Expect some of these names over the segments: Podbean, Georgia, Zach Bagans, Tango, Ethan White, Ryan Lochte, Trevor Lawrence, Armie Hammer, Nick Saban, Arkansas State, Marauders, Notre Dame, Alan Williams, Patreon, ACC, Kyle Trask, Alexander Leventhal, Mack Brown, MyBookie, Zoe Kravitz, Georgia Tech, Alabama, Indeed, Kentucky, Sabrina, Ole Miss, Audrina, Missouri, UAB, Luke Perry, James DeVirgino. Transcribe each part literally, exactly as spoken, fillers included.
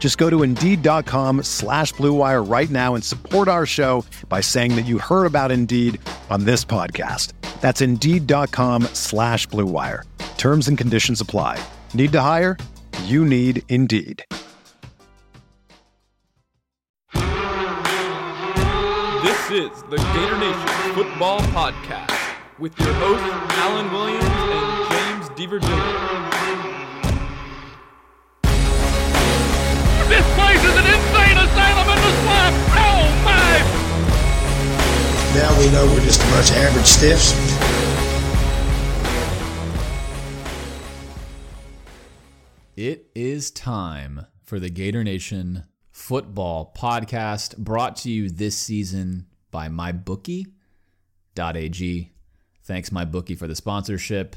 Just go to Indeed.com slash Blue Wire right now and support our show by saying that you heard about Indeed on this podcast. That's Indeed.com slash Blue Wire. Terms and conditions apply. Need to hire? You need Indeed. This is the Gator Nation Football Podcast with your hosts, Alan Williams and James DeVirgino. This place is an insane asylum in the swamp! Oh my! Now we know we're just a bunch of average stiffs. It is time for the Gator Nation Football Podcast, brought to you this season by my bookie dot a g. Thanks, MyBookie, for the sponsorship.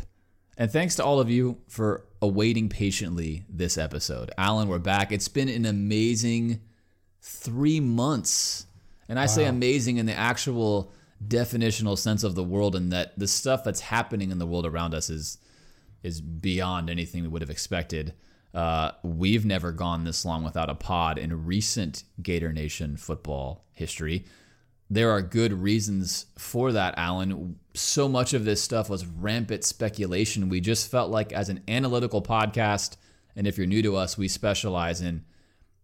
And thanks to all of you for awaiting patiently this episode. Alan, we're back. It's been an amazing three months. And I wow. say amazing in the actual definitional sense of the world, and that the stuff that's happening in the world around us is is beyond anything we would have expected. Uh, we've never gone this long without a pod in recent Gator Nation football history. There are good reasons for that, Alan. So much of this stuff was rampant speculation. We just felt like, as an analytical podcast, and if you're new to us, we specialize in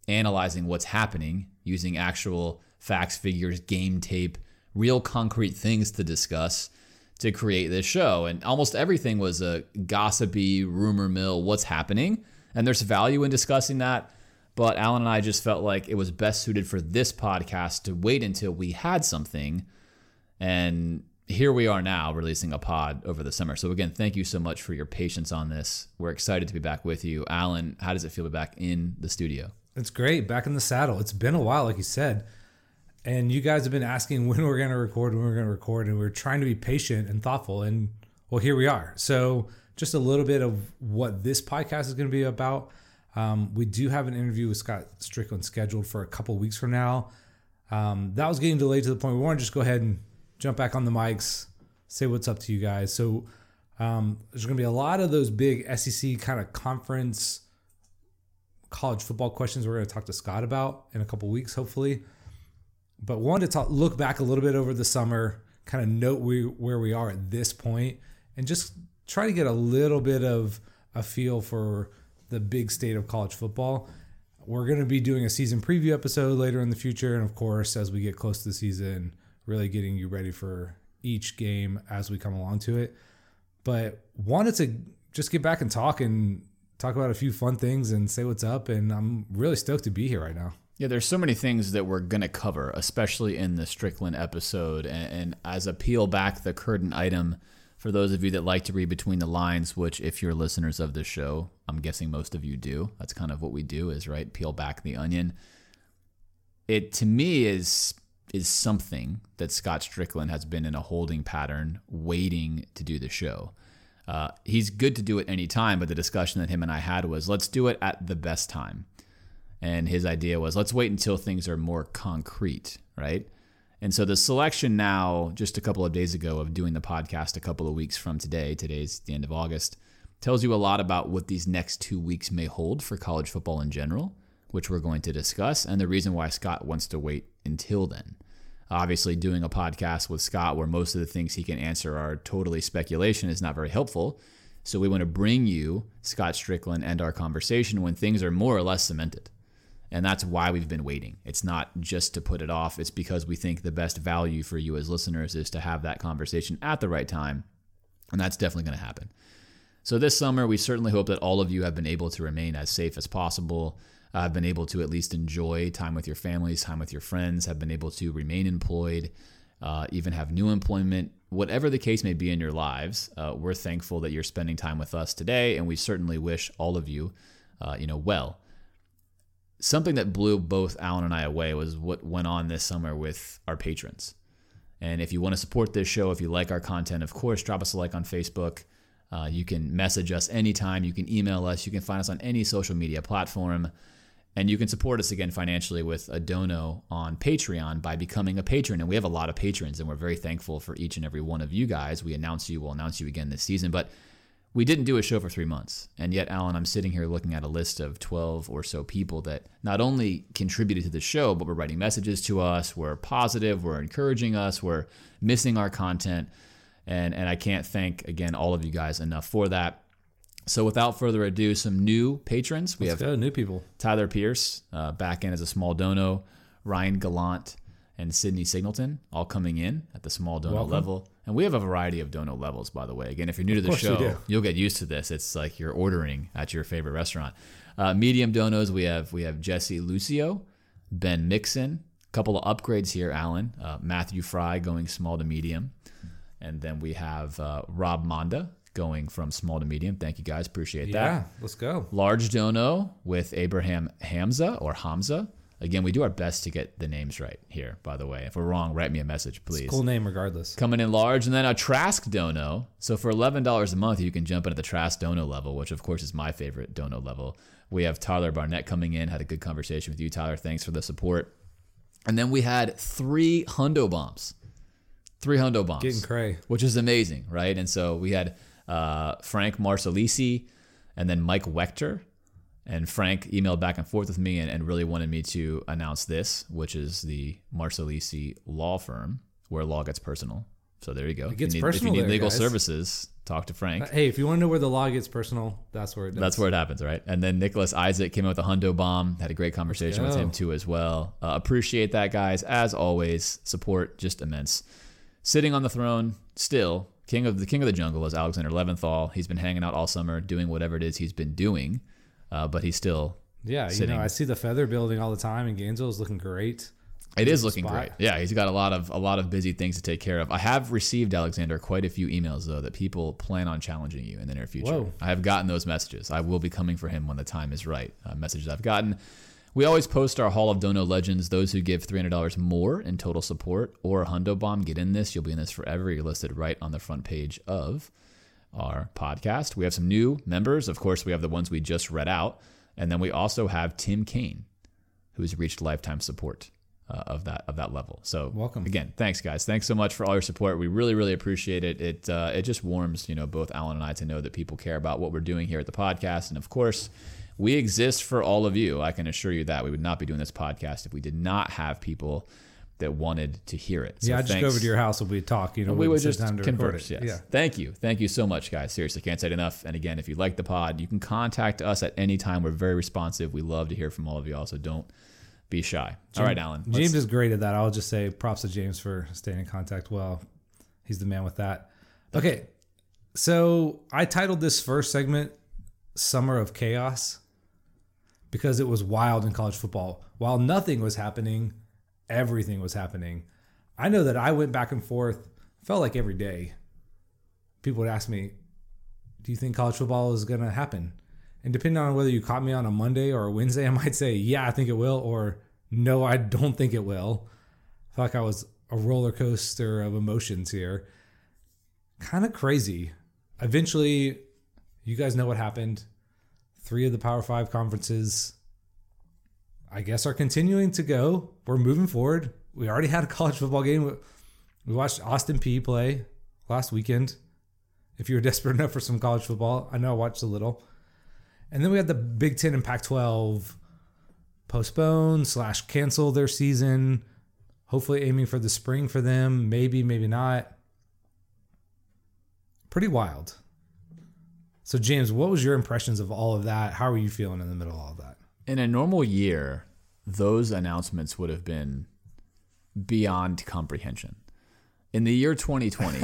analyzing what's happening using actual facts, figures, game tape, real concrete things to discuss to create this show. And almost everything was a gossipy rumor mill, what's happening. And there's value in discussing that. But Alan and I just felt like it was best suited for this podcast to wait until we had something. And here we are now, releasing a pod over the summer. So again, thank you so much for your patience on this. We're excited to be back with you. Alan, how does it feel to be back in the studio? It's great, back in the saddle. It's been a while, like you said. And you guys have been asking when we're going to record, when we're going to record. And we're trying to be patient and thoughtful. And well, here we are. So just a little bit of what this podcast is going to be about. Um, we do have an interview with Scott Stricklin scheduled for a couple weeks from now. Um, that was getting delayed to the point we want to just go ahead and jump back on the mics, say what's up to you guys. So um, there's going to be a lot of those big S E C kind of conference college football questions we're going to talk to Scott about in a couple weeks, hopefully. But we wanted to talk, look back a little bit over the summer, kind of note we, where we are at this point, and just try to get a little bit of a feel for the big state of college football. We're going to be doing a season preview episode later in the future. And of course, as we get close to the season, really getting you ready for each game as we come along to it. But wanted to just get back and talk and talk about a few fun things and say what's up. And I'm really stoked to be here right now. Yeah, there's so many things that we're going to cover, especially in the Stricklin episode. And, and as a peel back the curtain item, for those of you that like to read between the lines, which if you're listeners of this show, I'm guessing most of you do. That's kind of what we do is, right, peel back the onion. It, to me, is is something that Scott Stricklin has been in a holding pattern waiting to do the show. Uh, he's good to do it any time, but the discussion that him and I had was, let's do it at the best time. And his idea was, let's wait until things are more concrete, right? And so the selection now, just a couple of days ago, of doing the podcast a couple of weeks from today, today's the end of August, tells you a lot about what these next two weeks may hold for college football in general, which we're going to discuss, and the reason why Scott wants to wait until then. Obviously, doing a podcast with Scott where most of the things he can answer are totally speculation is not very helpful. So we want to bring you Scott Stricklin and our conversation when things are more or less cemented. And that's why we've been waiting. It's not just to put it off. It's because we think the best value for you as listeners is to have that conversation at the right time And that's definitely going to happen. So this summer, we certainly hope that all of you have been able to remain as safe as possible. I've been able to at least enjoy time with your families, time with your friends, have been able to remain employed, uh, even have new employment. Whatever the case may be in your lives, uh, we're thankful that you're spending time with us today, and we certainly wish all of you, uh, you know, well. Something that blew both Alan and I away was what went on this summer with our patrons. And if you want to support this show, if you like our content, of course, drop us a like on Facebook. Uh, you can message us anytime. You can email us. You can find us on any social media platform. And you can support us again financially with a dono on Patreon by becoming a patron. And we have a lot of patrons, and we're very thankful for each and every one of you guys. We announce you. We'll announce you again this season. But we didn't do a show for three months. And yet, Alan, I'm sitting here looking at a list of twelve or so people that not only contributed to the show, but were writing messages to us, were positive, were encouraging us, were missing our content. And, and I can't thank, again, all of you guys enough for that. So without further ado, some new patrons. We Let's have go, new people. Tyler Pierce, uh, back in as a small dono, Ryan Gallant, and Sydney Singleton, all coming in at the small dono Welcome. level. And we have a variety of dono levels, by the way. Again, if you're new to the show, you'll get used to this. It's like you're ordering at your favorite restaurant. Uh, medium donos, we have we have Jesse Lucio, Ben Mixon, a couple of upgrades here, Alan, uh, Matthew Fry going small to medium. And then we have uh, Rob Monda, going from small to medium. Thank you guys. Appreciate yeah, that. Yeah, let's go. Large dono with Abraham Hamza or Hamza. Again, we do our best to get the names right here, by the way. If we're wrong, write me a message, please. It's a cool name regardless. Coming in large. And then a Trask dono. So for eleven dollars a month, you can jump into the Trask dono level, which of course is my favorite dono level. We have Tyler Barnett coming in. Had a good conversation with you, Tyler. Thanks for the support. And then we had three hundo bombs. Three hundo bombs. Getting cray. Which is amazing, right? And so we had... Uh, Frank Marsalisi, and then Mike Wechter. And Frank emailed back and forth with me and, and really wanted me to announce this, which is the Marsalisi Law Firm, where law gets personal. So there you go. It gets if you need, personal if you need there, legal guys. Services, talk to Frank. Hey, if you want to know where the law gets personal, that's where it does. That's where it happens, right? And then Nicholas Isaac came out with a hundo bomb. Had a great conversation with him too as well. Uh, appreciate that, guys. As always, support just immense. Sitting on the throne still. King of the king of the jungle is Alexander Leventhal. He's been hanging out all summer, doing whatever it is he's been doing, uh, but he's still yeah. Sitting. You know, I see the feather building all the time, and Gainesville is looking great. It is looking spot. great. Yeah, he's got a lot of a lot of busy things to take care of. I have received, Alexander, quite a few emails though that people plan on challenging you in the near future. Whoa. I have gotten those messages. I will be coming for him when the time is right. Uh, messages I've gotten. We always post our Hall of Dono Legends. Those who give three hundred dollars more in total support or a hundo bomb get in this. You'll be in this forever. You're listed right on the front page of our podcast. We have some new members. Of course, we have the ones we just read out. And then we also have Tim Kane, who's reached lifetime support uh, of that of that level. So welcome again. Thanks, guys. Thanks so much for all your support. We really, really appreciate it. It uh, it just warms, you know, both Alan and I to know that people care about what we're doing here at the podcast. And of course, we exist for all of you. I can assure you that we would not be doing this podcast if we did not have people that wanted to hear it. So yeah, I'd just go over to your house and we'd talk. You know, we would just converse. Yes. Yeah. Thank you. Thank you so much, guys. Seriously, can't say it enough. And again, if you like the pod, you can contact us at any time. We're very responsive. We love to hear from all of y'all. So don't be shy. Jim, all right, Alan. James is great at that. I'll just say props to James for staying in contact. Well, he's the man with that. Okay. So I titled this first segment Summer of Chaos, because it was wild in college football. While nothing was happening, everything was happening. I know that I went back and forth, felt like every day. People would ask me, do you think college football is going to happen? And depending on whether you caught me on a Monday or a Wednesday, I might say, yeah, I think it will, or no, I don't think it will. I felt like I was a roller coaster of emotions here. Kind of crazy. Eventually, you guys know what happened. Three of the Power Five conferences, I guess, are continuing to go. We're moving forward. We already had a college football game. We watched Austin Peay play last weekend. If you were desperate enough for some college football, I know I watched a little. And then we had the Big Ten and Pac twelve postpone slash cancel their season, hopefully aiming for the spring for them. Maybe, maybe not. Pretty wild. So, James, what was your impressions of all of that? How are you feeling in the middle of all of that? In a normal year, those announcements would have been beyond comprehension. In the year twenty twenty,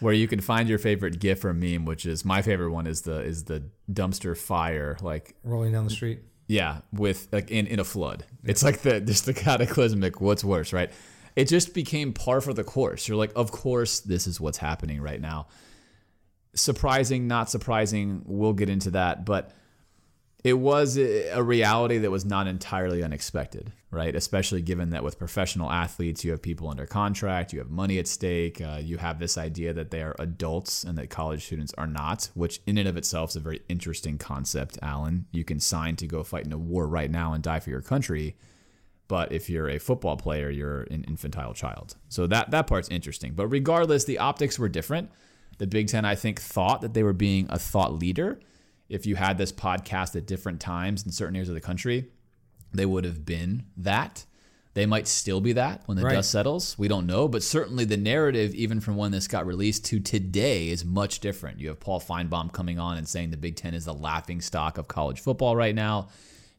where you can find your favorite GIF or meme, which is my favorite one is the is the dumpster fire, like rolling down the street. Yeah, with like in, in a flood. Yeah. It's like the just the cataclysmic. What's worse, right? It just became par for the course. You're like, of course, this is what's happening right now. Surprising, not surprising. We'll get into that, but it was a reality that was not entirely unexpected, right? Especially given that with professional athletes, you have people under contract, you have money at stake, uh, you have this idea that they are adults and that college students are not, which in and of itself is a very interesting concept, Alan. You can sign to go fight in a war right now and die for your country, but if you're a football player, you're an infantile child. So that, that part's interesting. But regardless, the optics were different. The Big Ten, I think, thought that they were being a thought leader. If you had this podcast at different times in certain areas of the country, they would have been that. They might still be that when the right. dust settles. We don't know. But certainly the narrative, even from when this got released to today, is much different. You have Paul Feinbaum coming on and saying the Big Ten is the laughingstock of college football right now.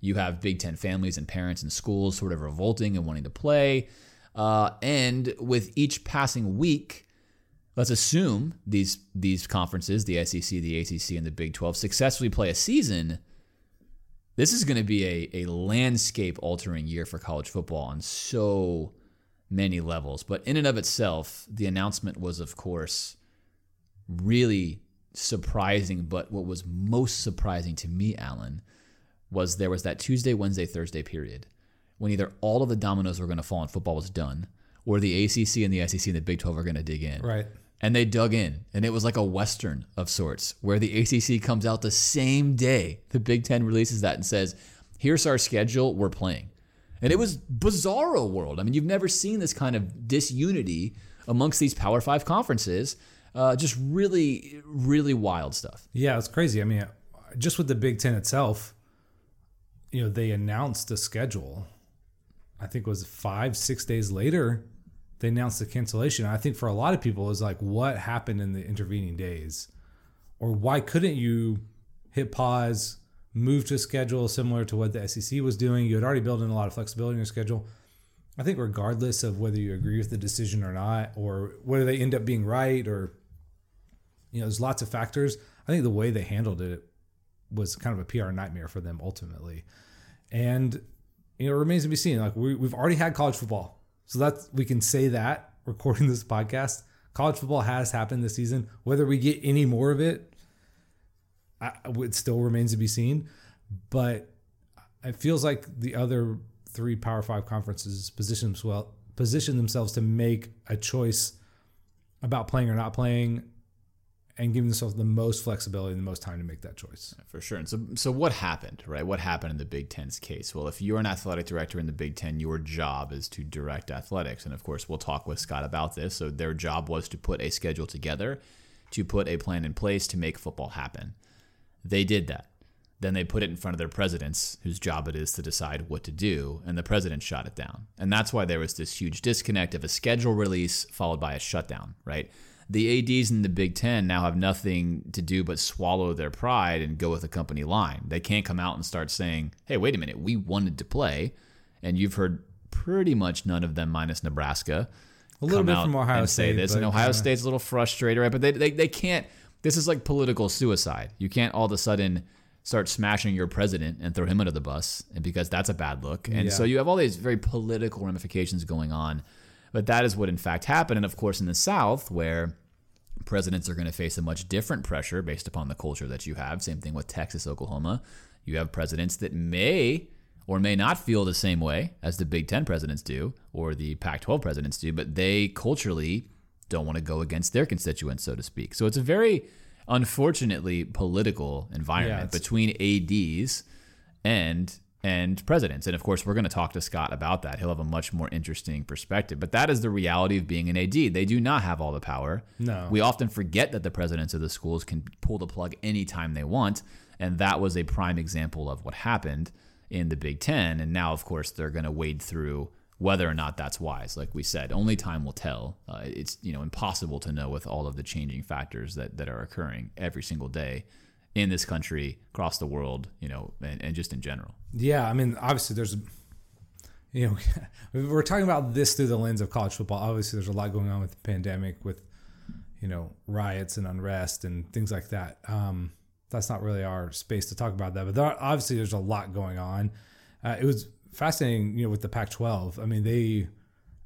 You have Big Ten families and parents and schools sort of revolting and wanting to play. Uh, and with each passing week, let's assume these these conferences, the S E C, the A C C, and the Big twelve, successfully play a season. This is going to be a, a landscape-altering year for college football on so many levels. But in and of itself, the announcement was, of course, really surprising. But what was most surprising to me, Alan, was there was that Tuesday, Wednesday, Thursday period when either all of the dominoes were going to fall and football was done, or the A C C and the S E C and the Big twelve are going to dig in. Right. And they dug in, and it was like a Western of sorts, where the A C C comes out the same day the Big Ten releases that and says, here's our schedule, we're playing. And it was bizarro world. I mean, you've never seen this kind of disunity amongst these Power Five conferences. Uh, just really, really wild stuff. Yeah, it's crazy. I mean, just with the Big Ten itself, you know, they announced the schedule. I think it was five, six days later, they announced the cancellation. I think for a lot of people, it was like, what happened in the intervening days? Or why couldn't you hit pause, move to a schedule similar to what the S E C was doing? You had already built in a lot of flexibility in your schedule. I think regardless of whether you agree with the decision or not, or whether they end up being right, or, you know, there's lots of factors. I think the way they handled it was kind of a P R nightmare for them ultimately. And you know, it remains to be seen. Like we, we've already had college football. So that's, we can say that recording this podcast, college football has happened this season. Whether we get any more of it, I, it still remains to be seen. But it feels like the other three Power Five conferences position, well, position themselves to make a choice about playing or not playing, and giving themselves the most flexibility and the most time to make that choice. For sure. And so, so what happened, right? What happened in the Big Ten's case? Well, if you're an athletic director in the Big Ten, your job is to direct athletics. And of course, we'll talk with Scott about this. So their job was to put a schedule together, to put a plan in place to make football happen. They did that. Then they put it in front of their presidents, whose job it is to decide what to do. And the president shot it down. And that's why there was this huge disconnect of a schedule release followed by a shutdown, right? The A Ds in the Big Ten now have nothing to do but swallow their pride and go with the company line. They can't come out and start saying, hey, wait a minute, we wanted to play. And you've heard pretty much none of them, minus Nebraska, a little bit from Ohio State, say this. And Ohio yeah. State's a little frustrated, right? But they, they they can't. This is like political suicide. You can't all of a sudden start smashing your president and throw him under the bus, and because that's a bad look. And yeah. so you have all these very political ramifications going on. But that is what, in fact, happened. And, of course, in the South, where presidents are going to face a much different pressure based upon the culture that you have, same thing with Texas, Oklahoma. You have presidents that may or may not feel the same way as the Big Ten presidents do or the Pac twelve presidents do, but they culturally don't want to go against their constituents, so to speak. So it's a very, unfortunately, political environment yeah, between A Ds and and presidents. And of course, we're going to talk to Scott about that. He'll have a much more interesting perspective. But that is the reality of being an A D. They do not have all the power. No. We often forget that the presidents of the schools can pull the plug anytime they want. And that was a prime example of what happened in the Big Ten. And now, of course, they're going to wade through whether or not that's wise. Like we said, only time will tell. Uh, it's, you know, impossible to know with all of the changing factors that, that are occurring every single day in this country, across the world, you know, and, and just in general. Yeah, I mean, obviously there's, you know, we're talking about this through the lens of college football. Obviously there's a lot going on with the pandemic, with, you know, riots and unrest and things like that. Um, that's not really our space to talk about that, but there are, obviously there's a lot going on. Uh, it was fascinating, you know, with the Pac twelve. I mean, they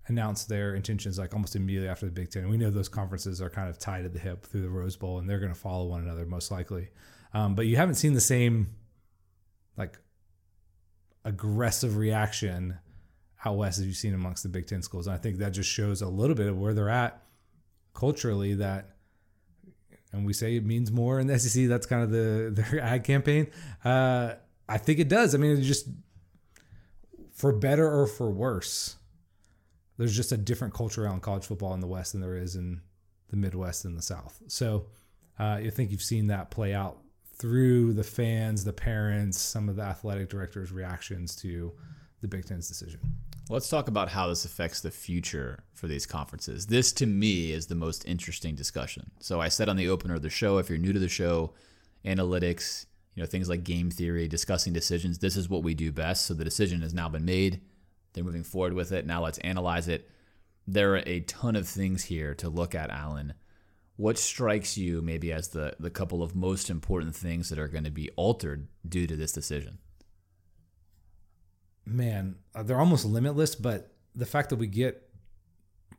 announced their intentions like almost immediately after the Big Ten. We know those conferences are kind of tied at the hip through the Rose Bowl, and they're going to follow one another most likely. Um, but you haven't seen the same like aggressive reaction out west as you've seen amongst the Big Ten schools. And I think that just shows a little bit of where they're at culturally, that, and we say it means more in the S E C. That's kind of the their ad campaign. Uh, I think it does. I mean, it's just for better or for worse, there's just a different culture around college football in the West than there is in the Midwest and the South. So uh, I think you've seen that play out through the fans, the parents, some of the athletic directors' reactions to the Big Ten's decision. Let's talk about how this affects the future for these conferences. This, to me, is the most interesting discussion. So I said on the opener of the show, if you're new to the show, analytics, you know, things like game theory, discussing decisions, this is what we do best. So the decision has now been made. They're moving forward with it. Now let's analyze it. There are a ton of things here to look at, Alan. What strikes you maybe as the, the couple of most important things that are going to be altered due to this decision? Man, they're almost limitless, but the fact that we get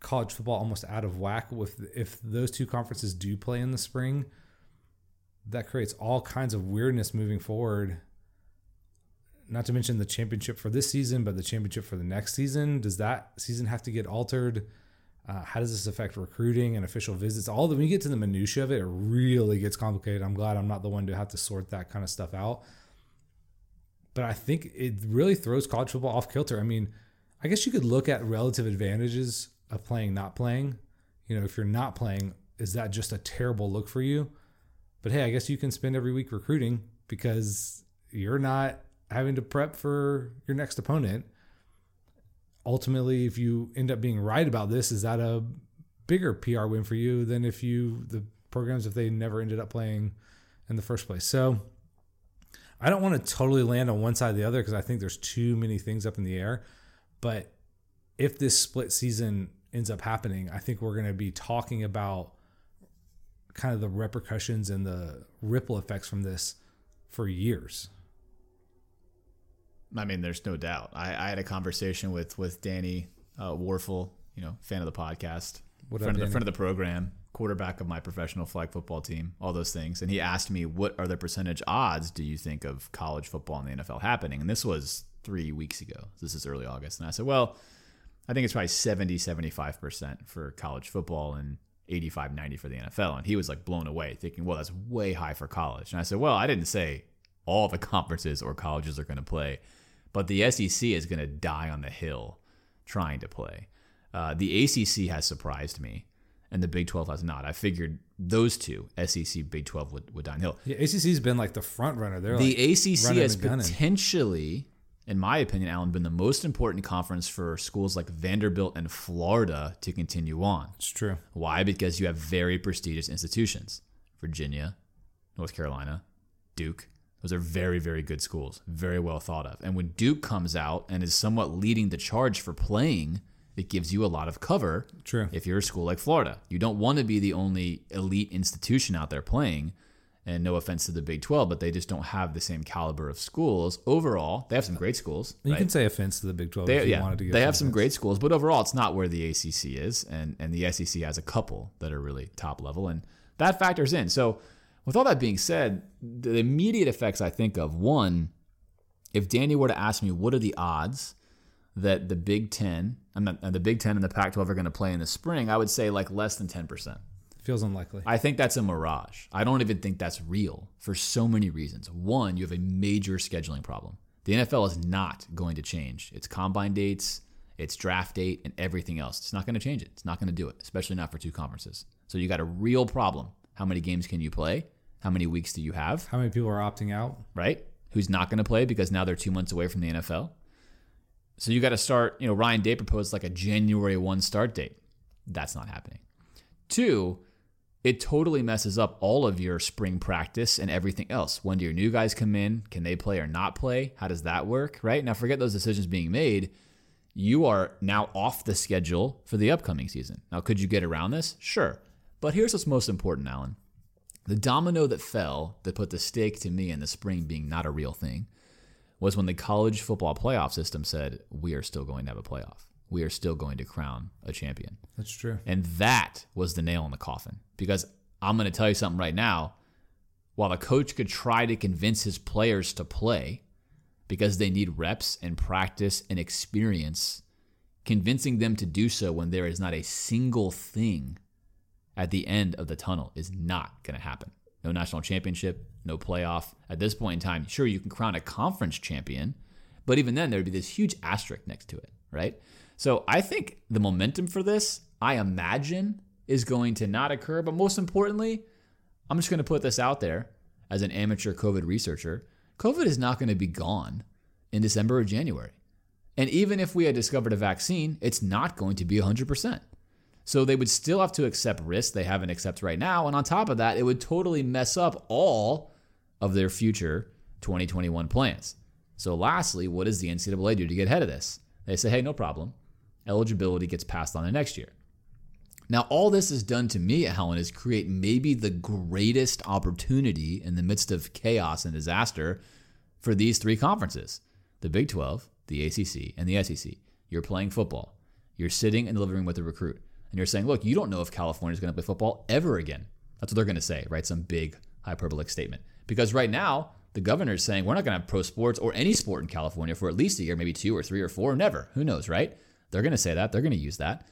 college football almost out of whack with if those two conferences do play in the spring, that creates all kinds of weirdness moving forward. Not to mention the championship for this season, but the championship for the next season. Does that season have to get altered? Uh, how does this affect recruiting and official visits? All the, when you get to the minutia of it, it really gets complicated. I'm glad I'm not the one to have to sort that kind of stuff out. But I think it really throws college football off kilter. I mean, I guess you could look at relative advantages of playing, not playing. You know, if you're not playing, is that just a terrible look for you? But hey, I guess you can spend every week recruiting because you're not having to prep for your next opponent. Ultimately, if you end up being right about this, is that a bigger P R win for you than if you, the programs, if they never ended up playing in the first place? So I don't want to totally land on one side or the other because I think there's too many things up in the air. But if this split season ends up happening, I think we're going to be talking about kind of the repercussions and the ripple effects from this for years. I mean, there's no doubt. I, I had a conversation with with Danny uh, Warfel, you know, fan of the podcast, what friend, up, of the, friend of the program, quarterback of my professional flag football team, all those things. And he asked me, what are the percentage odds do you think of college football and the N F L happening? And this was three weeks ago. This is early August. And I said, well, I think it's probably seventy, seventy-five percent for college football and eighty-five, ninety for the N F L. And he was like blown away thinking, well, that's way high for college. And I said, well, I didn't say all the conferences or colleges are going to play, but the S E C is going to die on the hill trying to play. Uh, the A C C has surprised me, and the Big twelve has not. I figured those two, S E C, Big twelve, would, would downhill. Yeah, A C C's been like the front runner. They're the like A C C has potentially, in my opinion, Alan, been the most important conference for schools like Vanderbilt and Florida to continue on. It's true. Why? Because you have very prestigious institutions. Virginia, North Carolina, Duke. Those are very, very good schools, very well thought of. And when Duke comes out and is somewhat leading the charge for playing, it gives you a lot of cover. True. If you're a school like Florida, you don't want to be the only elite institution out there playing. And no offense to the Big twelve, but they just don't have the same caliber of schools overall. They have some great schools. You right? can say offense to the Big twelve they, if you yeah, wanted to. Give they have some offense. Great schools, but overall, it's not where the A C C is, and and the S E C has a couple that are really top level, and that factors in. So, with all that being said, the immediate effects I think of one, if Danny were to ask me, what are the odds that the Big Ten, I'm not, the Big Ten and the Pac twelve are going to play in the spring, I would say like less than ten percent. Feels unlikely. I think that's a mirage. I don't even think that's real for so many reasons. One, you have a major scheduling problem. The N F L is not going to change its combine dates, its draft date, and everything else. It's not going to change it. It's not going to do it, especially not for two conferences. So you got a real problem. How many games can you play? How many weeks do you have? How many people are opting out? Right? Who's not going to play because now they're two months away from the N F L? So you got to start, you know, Ryan Day proposed like a January first start date. That's not happening. Two, it totally messes up all of your spring practice and everything else. When do your new guys come in? Can they play or not play? How does that work? Right? Now forget those decisions being made. You are now off the schedule for the upcoming season. Now, could you get around this? Sure. But here's what's most important, Alan. The domino that fell that put the stake to me in the spring being not a real thing was when the college football playoff system said, we are still going to have a playoff. We are still going to crown a champion. That's true. And that was the nail in the coffin. Because I'm going to tell you something right now. While a coach could try to convince his players to play because they need reps and practice and experience, convincing them to do so when there is not a single thing at the end of the tunnel is not going to happen. No national championship, no playoff. At this point in time, sure, you can crown a conference champion, but even then there'd be this huge asterisk next to it, right? So I think the momentum for this, I imagine, is going to not occur. But most importantly, I'm just going to put this out there as an amateur COVID researcher. COVID is not going to be gone in December or January. And even if we had discovered a vaccine, it's not going to be one hundred percent. So they would still have to accept risks they haven't accepted right now. And on top of that, it would totally mess up all of their future twenty twenty-one plans. So lastly, what does the N C double A do to get ahead of this? They say, hey, no problem. Eligibility gets passed on to next year. Now, all this is done to me, Alan, is create maybe the greatest opportunity in the midst of chaos and disaster for these three conferences, the Big twelve, the A C C, and the S E C. You're playing football. You're sitting and delivering with a recruit. And you're saying, look, you don't know if California's going to play football ever again. That's what they're going to say, right? Some big hyperbolic statement. Because right now, the governor is saying, we're not going to have pro sports or any sport in California for at least a year, maybe two or three or four, never. Who knows, right? They're going to say that. They're going to use that.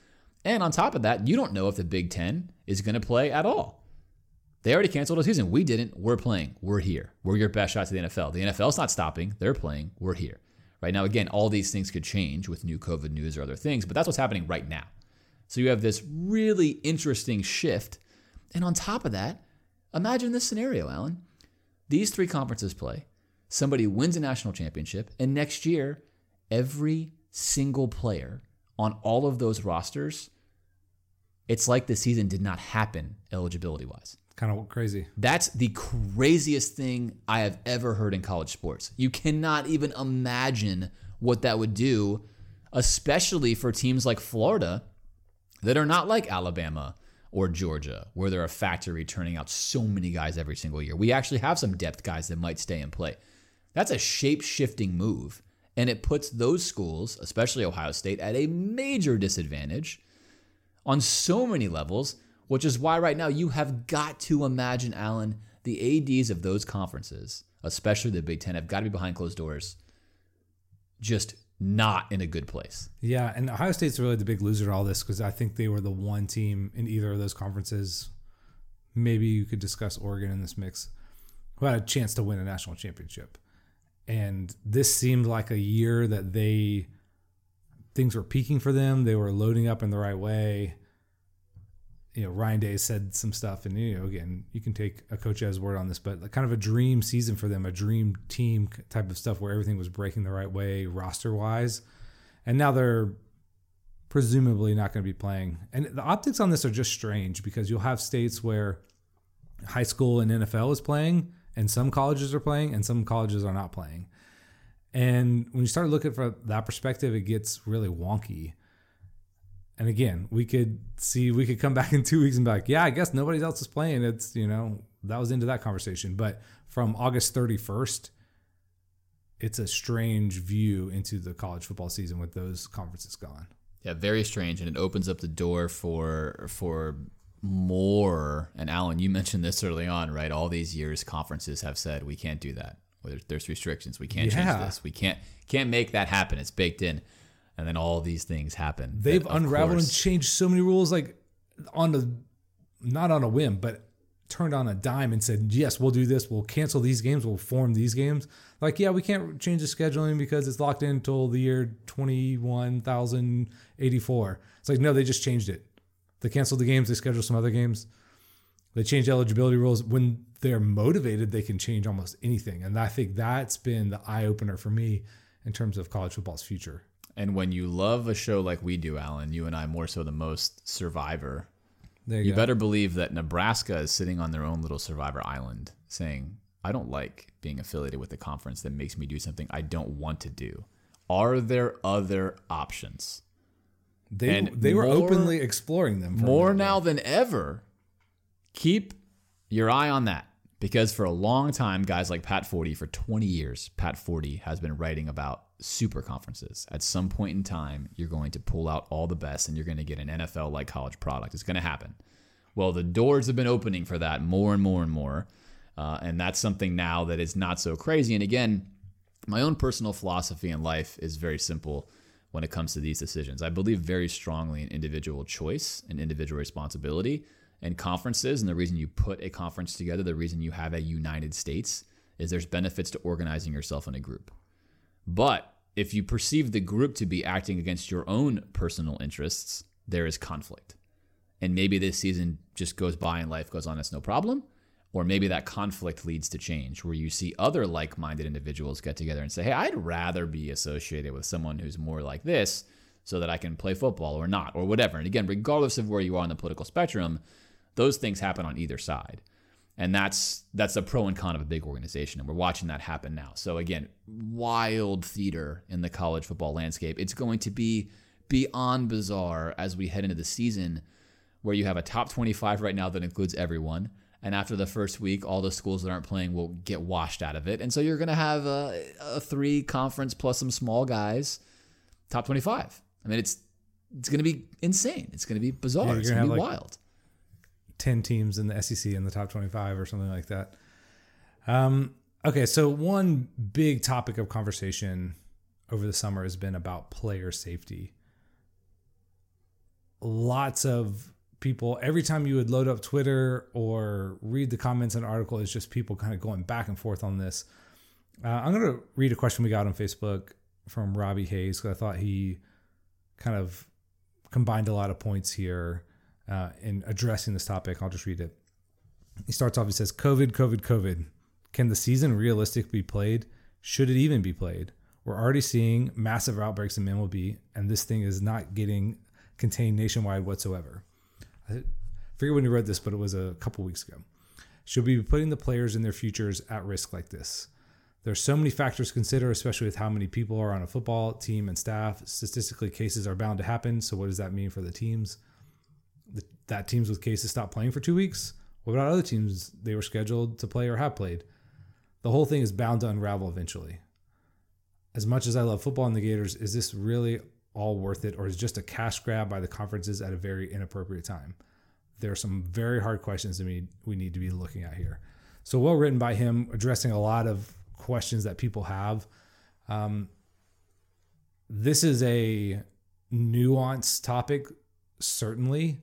And on top of that, you don't know if the Big Ten is going to play at all. They already canceled a season. We didn't. We're playing. We're here. We're your best shot to the N F L. The N F L's not stopping. They're playing. We're here. Right now, again, all these things could change with new COVID news or other things, but that's what's happening right now. So you have this really interesting shift. And on top of that, imagine this scenario, Alan. These three conferences play. Somebody wins a national championship, and next year, every single player on all of those rosters, it's like the season did not happen eligibility-wise. Kind of crazy. That's the craziest thing I have ever heard in college sports. You cannot even imagine what that would do, especially for teams like Florida that are not like Alabama or Georgia, where they're a factory turning out so many guys every single year. We actually have some depth guys that might stay and play. That's a shape-shifting move. And it puts those schools, especially Ohio State, at a major disadvantage on so many levels, which is why right now you have got to imagine, Alan, the A Ds of those conferences, especially the Big Ten, have got to be behind closed doors, just not in a good place. Yeah, and Ohio State's really the big loser in all this because I think they were the one team in either of those conferences. Maybe you could discuss Oregon in this mix, who had a chance to win a national championship. And this seemed like a year that they things were peaking for them. They were loading up in the right way. You know, Ryan Day said some stuff, and you know, again, you can take a coach at his word on this, but kind of a dream season for them, a dream team type of stuff where everything was breaking the right way roster wise. And now they're presumably not going to be playing. And the optics on this are just strange because you'll have states where high school and N F L is playing. And some colleges are playing and some colleges are not playing. And when you start looking from that perspective, it gets really wonky. And again, we could see, we could come back in two weeks and be like, yeah, I guess nobody else is playing. It's, you know, that was into that conversation. But from August thirty-first, it's a strange view into the college football season with those conferences gone. Yeah, very strange. And it opens up the door for, for, more, and Alan, you mentioned this early on, right? All these years, conferences have said we can't do that. There's, there's restrictions. We can't yeah. change this. We can't can't make that happen. It's baked in, and then all these things happen. They've that, unraveled course, and changed so many rules, like on a not on a whim, but turned on a dime and said, "Yes, we'll do this. We'll cancel these games. We'll form these games." Like, yeah, we can't change the scheduling because it's locked in until the year twenty-one thousand eighty-four. It's like, no, they just changed it. They canceled the games. They scheduled some other games. They changed eligibility rules. When they're motivated, they can change almost anything. And I think that's been the eye-opener for me in terms of college football's future. And when you love a show like we do, Alan, you and I more so than most, Survivor, there you, you better believe that Nebraska is sitting on their own little Survivor island saying, I don't like being affiliated with a conference that makes me do something I don't want to do. Are there other options? They and they were more, openly exploring them. More now than ever, keep your eye on that, because for a long time, guys like Pat Forty, for twenty years, Pat Forty has been writing about super conferences. At some point in time, you're going to pull out all the best and you're going to get an N F L-like college product. It's going to happen. Well, the doors have been opening for that more and more and more. Uh, and that's something now that is not so crazy. And again, my own personal philosophy in life is very simple when it comes to these decisions. I believe very strongly in individual choice and individual responsibility and conferences. And the reason you put a conference together, the reason you have a United States, is there's benefits to organizing yourself in a group. But if you perceive the group to be acting against your own personal interests, there is conflict. And maybe this season just goes by and life goes on, it's no problem. Or maybe that conflict leads to change, where you see other like-minded individuals get together and say, hey, I'd rather be associated with someone who's more like this so that I can play football or not, or whatever. And again, regardless of where you are on the political spectrum, those things happen on either side. And that's that's the pro and con of a big organization, and we're watching that happen now. So again, wild theater in the college football landscape. It's going to be beyond bizarre as we head into the season, where you have a top twenty-five right now that includes everyone. And after the first week, all the schools that aren't playing will get washed out of it. And so you're going to have a, a three conference plus some small guys, top twenty-five. I mean, it's it's going to be insane. It's going to be bizarre. Yeah, it's going to be like wild. ten teams in the S E C in the top twenty-five or something like that. Um, okay, so one big topic of conversation over the summer has been about player safety. Lots of people, every time you would load up Twitter or read the comments in an article, it's just people kind of going back and forth on this. Uh, I'm going to read a question we got on Facebook from Robbie Hayes, because I thought he kind of combined a lot of points here uh, in addressing this topic. I'll just read it. He starts off, he says, COVID, COVID, COVID. Can the season realistically be played? Should it even be played? We're already seeing massive outbreaks in M L B, and this thing is not getting contained nationwide whatsoever. I forget when you read this, but it was a couple weeks ago. Should we be putting the players and their futures at risk like this? There's so many factors to consider, especially with how many people are on a football team and staff. Statistically, cases are bound to happen. So what does that mean for the teams? The, that teams with cases stop playing for two weeks? What about other teams they were scheduled to play or have played? The whole thing is bound to unravel eventually. As much as I love football and the Gators, is this really all worth it, or is just a cash grab by the conferences at a very inappropriate time? There are some very hard questions that we, we need to be looking at here. So well written by him, addressing a lot of questions that people have. Um, this is a nuanced topic, certainly.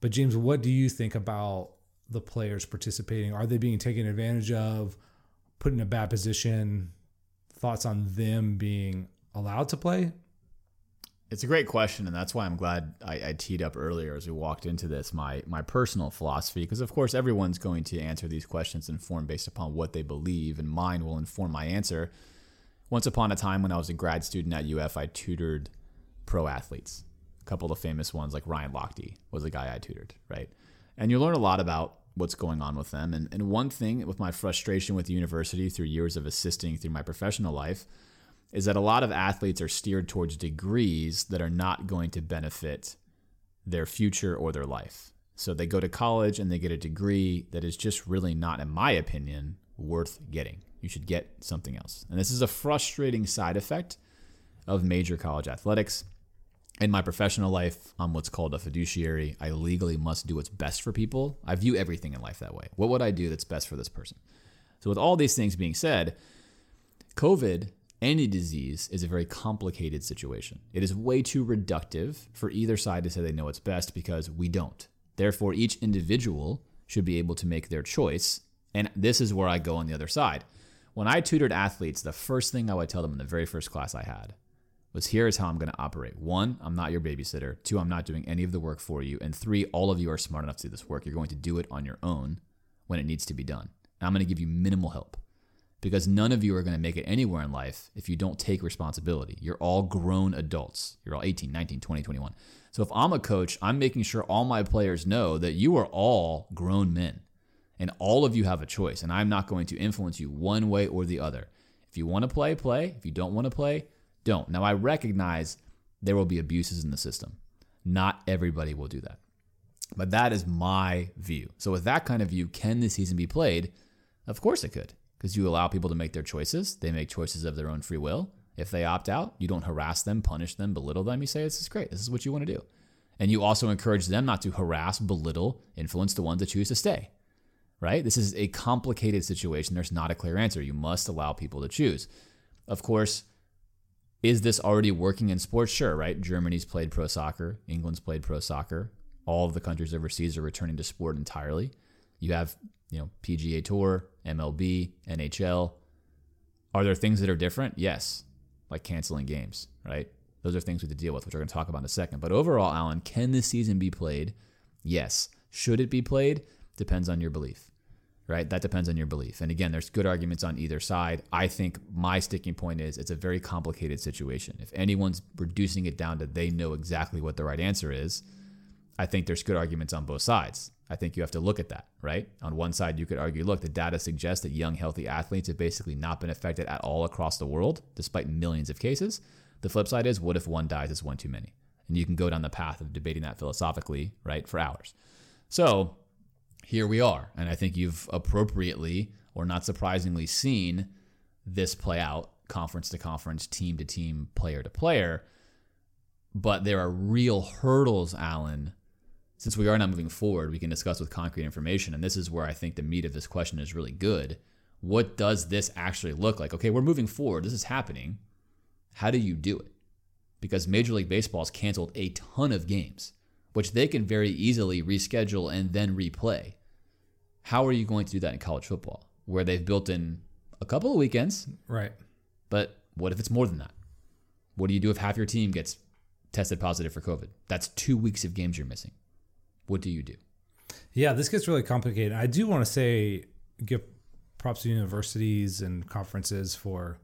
But James, what do you think about the players participating? Are they being taken advantage of, put in a bad position? Thoughts on them being allowed to play? It's a great question, and that's why I'm glad I, I teed up earlier as we walked into this, my my personal philosophy, because of course everyone's going to answer these questions informed based upon what they believe, and mine will inform my answer. Once upon a time when I was a grad student at U F, I tutored pro athletes. A couple of famous ones like Ryan Lochte was a guy I tutored, right? And you learn a lot about what's going on with them. And, and one thing with my frustration with the university through years of assisting through my professional life is that a lot of athletes are steered towards degrees that are not going to benefit their future or their life. So they go to college and they get a degree that is just really not, in my opinion, worth getting. You should get something else. And this is a frustrating side effect of major college athletics. In my professional life, I'm what's called a fiduciary. I legally must do what's best for people. I view everything in life that way. What would I do that's best for this person? So with all these things being said, COVID, any disease, is a very complicated situation. It is way too reductive for either side to say they know what's best, because we don't. Therefore, each individual should be able to make their choice. And this is where I go on the other side. When I tutored athletes, the first thing I would tell them in the very first class I had was, here is how I'm going to operate. One, I'm not your babysitter. Two, I'm not doing any of the work for you. And three, all of you are smart enough to do this work. You're going to do it on your own when it needs to be done. And I'm going to give you minimal help, because none of you are going to make it anywhere in life if you don't take responsibility. You're all grown adults. You're all eighteen, nineteen, twenty, twenty-one. So if I'm a coach, I'm making sure all my players know that you are all grown men and all of you have a choice, and I'm not going to influence you one way or the other. If you want to play, play. If you don't want to play, don't. Now, I recognize there will be abuses in the system. Not everybody will do that. But that is my view. So with that kind of view, can this season be played? Of course it could, because you allow people to make their choices. They make choices of their own free will. If they opt out, you don't harass them, punish them, belittle them. You say, this is great. This is what you want to do. And you also encourage them not to harass, belittle, influence the ones that choose to stay, right? This is a complicated situation. There's not a clear answer. You must allow people to choose. Of course, is this already working in sports? Sure, right? Germany's played pro soccer. England's played pro soccer. All of the countries overseas are returning to sport entirely. You have, you know, P G A Tour, M L B, N H L. Are there things that are different? Yes, like canceling games, right? Those are things we have to deal with, which we're going to talk about in a second. But overall, Alan, can this season be played? Yes. Should it be played? Depends on your belief, right? That depends on your belief. And again, there's good arguments on either side. I think my sticking point is it's a very complicated situation. If anyone's reducing it down to they know exactly what the right answer is, I think there's good arguments on both sides. I think you have to look at that, right? On one side, you could argue, look, the data suggests that young, healthy athletes have basically not been affected at all across the world, despite millions of cases. The flip side is, what if one dies? It's one too many. And you can go down the path of debating that philosophically, right, for hours. So here we are. And I think you've appropriately, or not surprisingly, seen this play out conference to conference, team to team, player to player. But there are real hurdles, Alan. Since we are not moving forward, we can discuss with concrete information. And this is where I think the meat of this question is really good. What does this actually look like? Okay, we're moving forward. This is happening. How do you do it? Because Major League Baseball has canceled a ton of games, which they can very easily reschedule and then replay. How are you going to do that in college football, where they've built in a couple of weekends? Right. But what if it's more than that? What do you do if half your team gets tested positive for COVID? That's two weeks of games you're missing. What do you do? Yeah, this gets really complicated. I do want to say, give props to universities and conferences for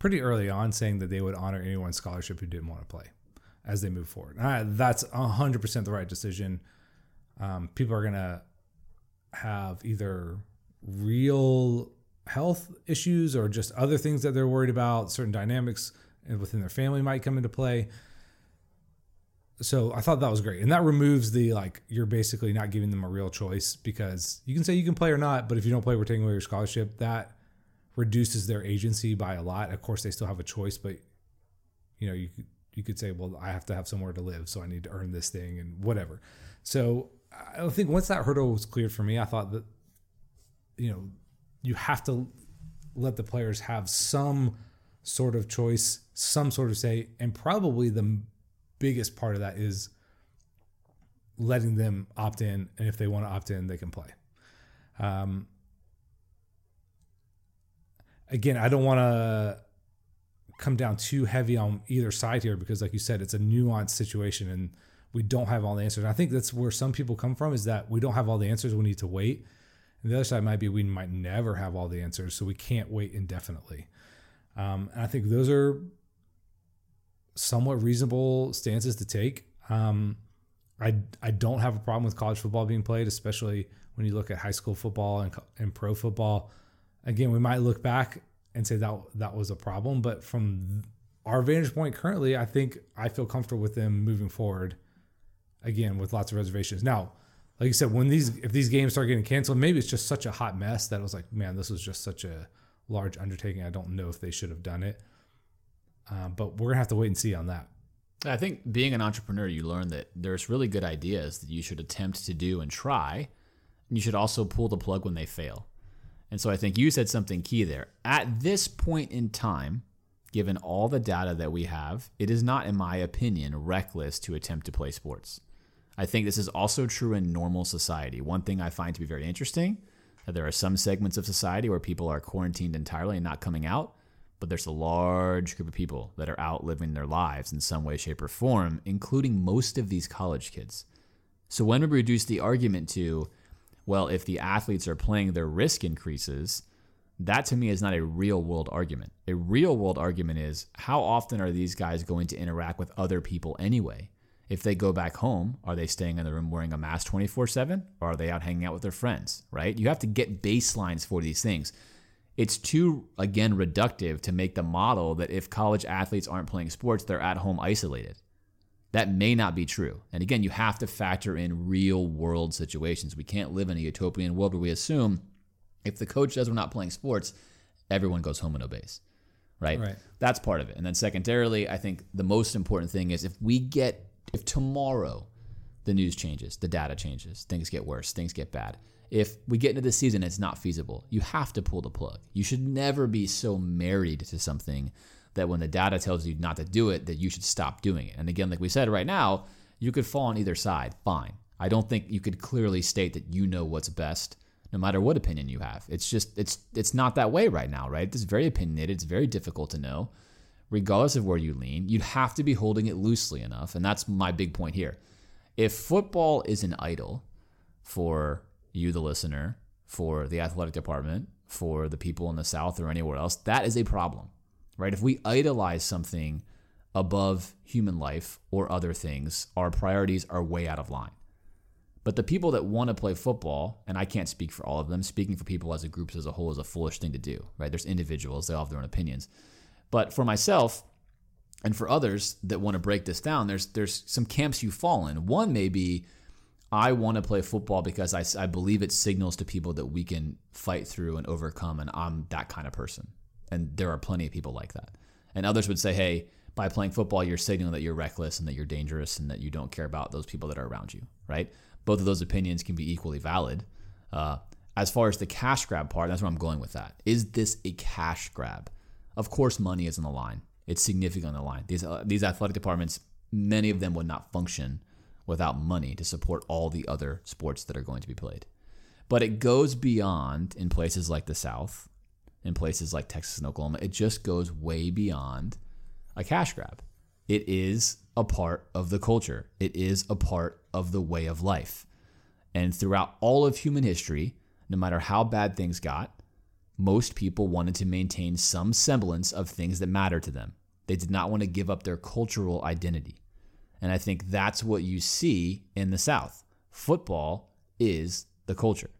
pretty early on saying that they would honor anyone's scholarship who didn't want to play as they move forward. I, that's one hundred percent the right decision. Um, people are going to have either real health issues or just other things that they're worried about. Certain dynamics within their family might come into play. So I thought that was great. And that removes the, like, you're basically not giving them a real choice, because you can say you can play or not, but if you don't play, we're taking away your scholarship. That reduces their agency by a lot. Of course, they still have a choice, but you know, you could, you could say, well, I have to have somewhere to live, so I need to earn this thing and whatever. So I think once that hurdle was cleared for me, I thought that, you know, you have to let the players have some sort of choice, some sort of say, and probably the biggest part of that is letting them opt in, and if they want to opt in, they can play. Um, Again, I don't want to come down too heavy on either side here, because like you said, it's a nuanced situation and we don't have all the answers. And I think that's where some people come from, is that we don't have all the answers. We need to wait. And the other side might be, we might never have all the answers, so we can't wait indefinitely. Um, and I think those are somewhat reasonable stances to take. Um, I, I don't have a problem with college football being played, especially when you look at high school football and, and pro football. Again, we might look back and say that that was a problem, but from our vantage point currently, I think I feel comfortable with them moving forward, again, with lots of reservations. Now, like you said, when these if these games start getting canceled, maybe it's just such a hot mess that it was like, man, this was just such a large undertaking. I don't know if they should have done it, uh, but we're going to have to wait and see on that. I think being an entrepreneur, you learn that there's really good ideas that you should attempt to do and try, and you should also pull the plug when they fail. And so I think you said something key there. At this point in time, given all the data that we have, it is not, in my opinion, reckless to attempt to play sports. I think this is also true in normal society. One thing I find to be very interesting, that there are some segments of society where people are quarantined entirely and not coming out, but there's a large group of people that are out living their lives in some way, shape, or form, including most of these college kids. So when we reduce the argument to, well, if the athletes are playing, their risk increases, that to me is not a real-world argument. A real-world argument is, how often are these guys going to interact with other people anyway? If they go back home, are they staying in the room wearing a mask twenty-four seven? Or are they out hanging out with their friends, right? You have to get baselines for these things. It's too, again, reductive to make the model that if college athletes aren't playing sports, they're at home isolated. That may not be true. And again, you have to factor in real world situations. We can't live in a utopian world where we assume if the coach says we're not playing sports, everyone goes home and obeys, right? Right. That's part of it. And then secondarily, I think the most important thing is if we get, if tomorrow the news changes, the data changes, things get worse, things get bad. If we get into this season, it's not feasible. You have to pull the plug. You should never be so married to something that when the data tells you not to do it, that you should stop doing it. And again, like we said, right now, you could fall on either side. Fine. I don't think you could clearly state that you know what's best, no matter what opinion you have. It's just, it's it's not that way right now, right? It's very opinionated. It's very difficult to know. Regardless of where you lean, you'd have to be holding it loosely enough. And that's my big point here. If football is an idol for you, the listener, for the athletic department, for the people in the South or anywhere else, that is a problem, right? If we idolize something above human life or other things, our priorities are way out of line. But the people that want to play football, and I can't speak for all of them, speaking for people as a group as a whole is a foolish thing to do, right? There's individuals, they all have their own opinions. But for myself and for others that want to break this down, there's there's some camps you fall in. One may be, I want to play football because I, I believe it signals to people that we can fight through and overcome, and I'm that kind of person. And there are plenty of people like that. And others would say, hey, by playing football, you're signaling that you're reckless and that you're dangerous and that you don't care about those people that are around you, right? Both of those opinions can be equally valid. Uh, as far as the cash grab part, that's where I'm going with that. Is this a cash grab? Of course, money is on the line. It's significant on the line. These, uh, these athletic departments, many of them would not function without money to support all the other sports that are going to be played. But it goes beyond in places like the South, in places like Texas and Oklahoma. It just goes way beyond a cash grab. It is a part of the culture. It is a part of the way of life. And throughout all of human history, no matter how bad things got, most people wanted to maintain some semblance of things that matter to them. They did not want to give up their cultural identity. And I think that's what you see in the South. Football is the culture.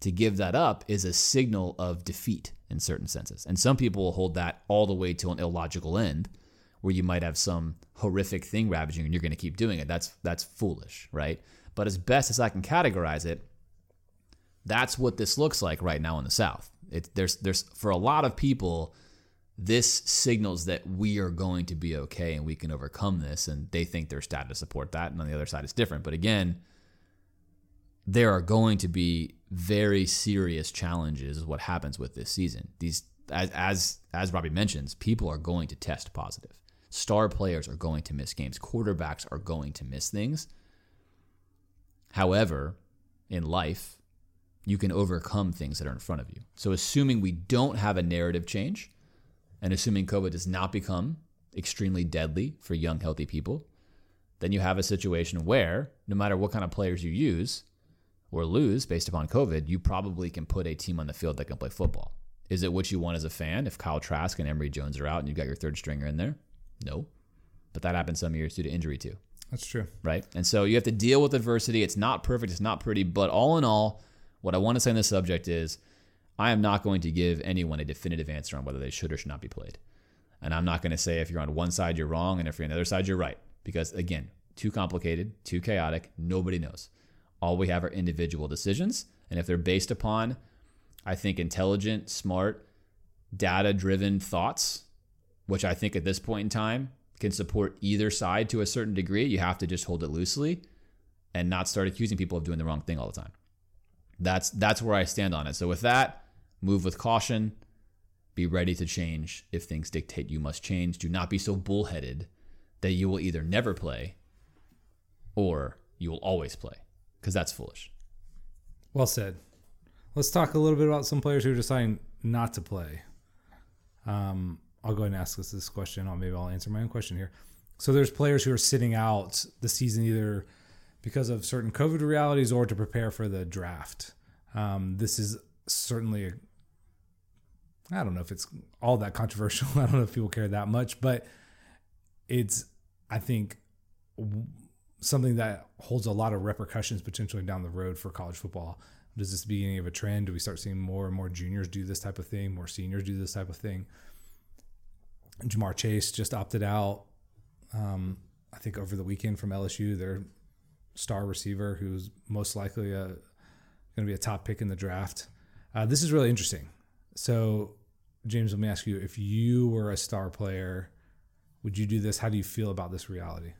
To give that up is a signal of defeat in certain senses. And some people will hold that all the way to an illogical end where you might have some horrific thing ravaging and you're going to keep doing it. That's that's foolish, right? But as best as I can categorize it, that's what this looks like right now in the South. It, there's there's for a lot of people, this signals that we are going to be okay and we can overcome this, and they think there's data to support that, and on the other side it's different. But again, there are going to be very serious challenges is what happens with this season. These, as as as Robbie mentions, people are going to test positive. Star players are going to miss games. Quarterbacks are going to miss things. However, in life, you can overcome things that are in front of you. So assuming we don't have a narrative change, and assuming COVID does not become extremely deadly for young, healthy people, then you have a situation where no matter what kind of players you use or lose based upon COVID, you probably can put a team on the field that can play football. Is it what you want as a fan if Kyle Trask and Emory Jones are out and you've got your third stringer in there? No. But that happens some years due to injury too. That's true. Right? And so you have to deal with adversity. It's not perfect. It's not pretty. But all in all, what I want to say on this subject is I am not going to give anyone a definitive answer on whether they should or should not be played. And I'm not going to say if you're on one side, you're wrong, and if you're on the other side, you're right. Because, again, too complicated, too chaotic, nobody knows. All we have are individual decisions. And if they're based upon, I think, intelligent, smart, data-driven thoughts, which I think at this point in time can support either side to a certain degree, you have to just hold it loosely and not start accusing people of doing the wrong thing all the time. That's, that's where I stand on it. So with that, move with caution. Be ready to change. If things dictate you must change, do not be so bullheaded that you will either never play or you will always play, because that's foolish. Well said. Let's talk a little bit about some players who are deciding not to play. Um, I'll go ahead and ask us this question. I'll, maybe I'll answer my own question here. So there's players who are sitting out the season either because of certain COVID realities or to prepare for the draft. Um, this is certainly a I don't know if it's all that controversial. I don't know if people care that much, but it's, I think, something that holds a lot of repercussions potentially down the road for college football. Is this the beginning of a trend? Do we start seeing more and more juniors do this type of thing, more seniors do this type of thing? Ja'Marr Chase just opted out. Um, I think over the weekend from L S U, their star receiver, who's most likely a going to be a top pick in the draft. Uh, this is really interesting. So, James, let me ask you, if you were a star player, would you do this? How do you feel about this reality?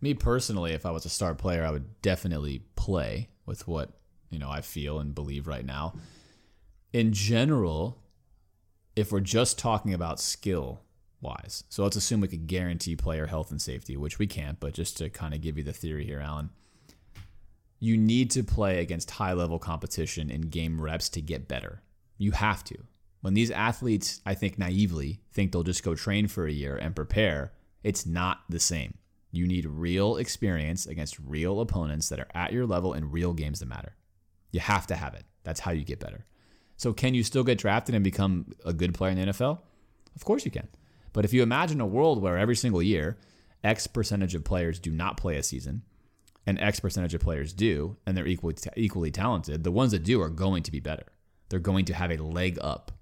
Me personally, if I was a star player, I would definitely play with what, you know, I feel and believe right now. In general, if we're just talking about skill wise, so let's assume we could guarantee player health and safety, which we can't, but just to kind of give you the theory here, Alan, you need to play against high level competition in game reps to get better. You have to. When these athletes, I think naively, think they'll just go train for a year and prepare, it's not the same. You need real experience against real opponents that are at your level in real games that matter. You have to have it. That's how you get better. So can you still get drafted and become a good player in the N F L? Of course you can. But if you imagine a world where every single year, X percentage of players do not play a season and X percentage of players do, and they're equally, equally talented, the ones that do are going to be better. They're going to have a leg up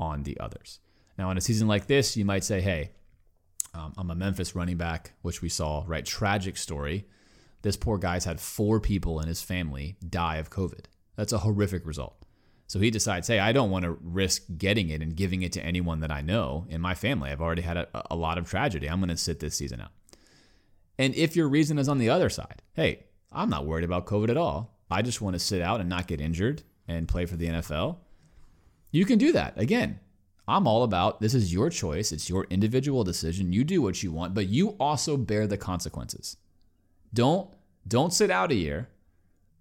on the others. Now, in a season like this, you might say, hey, um, I'm a Memphis running back, which we saw, right? Tragic story. This poor guy's had four people in his family die of COVID. That's a horrific result. So he decides, hey, I don't want to risk getting it and giving it to anyone that I know in my family. I've already had a, a lot of tragedy. I'm going to sit this season out. And if your reason is on the other side, hey, I'm not worried about COVID at all. I just want to sit out and not get injured and play for the N F L. You can do that. Again, I'm all about this is your choice. It's your individual decision. You do what you want, but you also bear the consequences. Don't don't sit out a year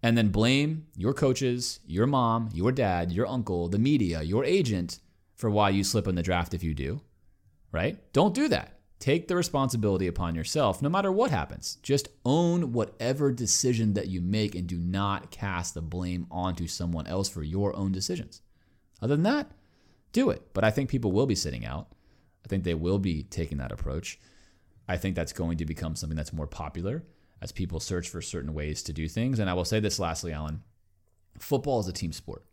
and then blame your coaches, your mom, your dad, your uncle, the media, your agent for why you slip in the draft if you do, right? Don't do that. Take the responsibility upon yourself no matter what happens. Just own whatever decision that you make and do not cast the blame onto someone else for your own decisions. Other than that, do it. But I think people will be sitting out. I think they will be taking that approach. I think that's going to become something that's more popular as people search for certain ways to do things. And I will say this lastly, Alan, football is a team sport.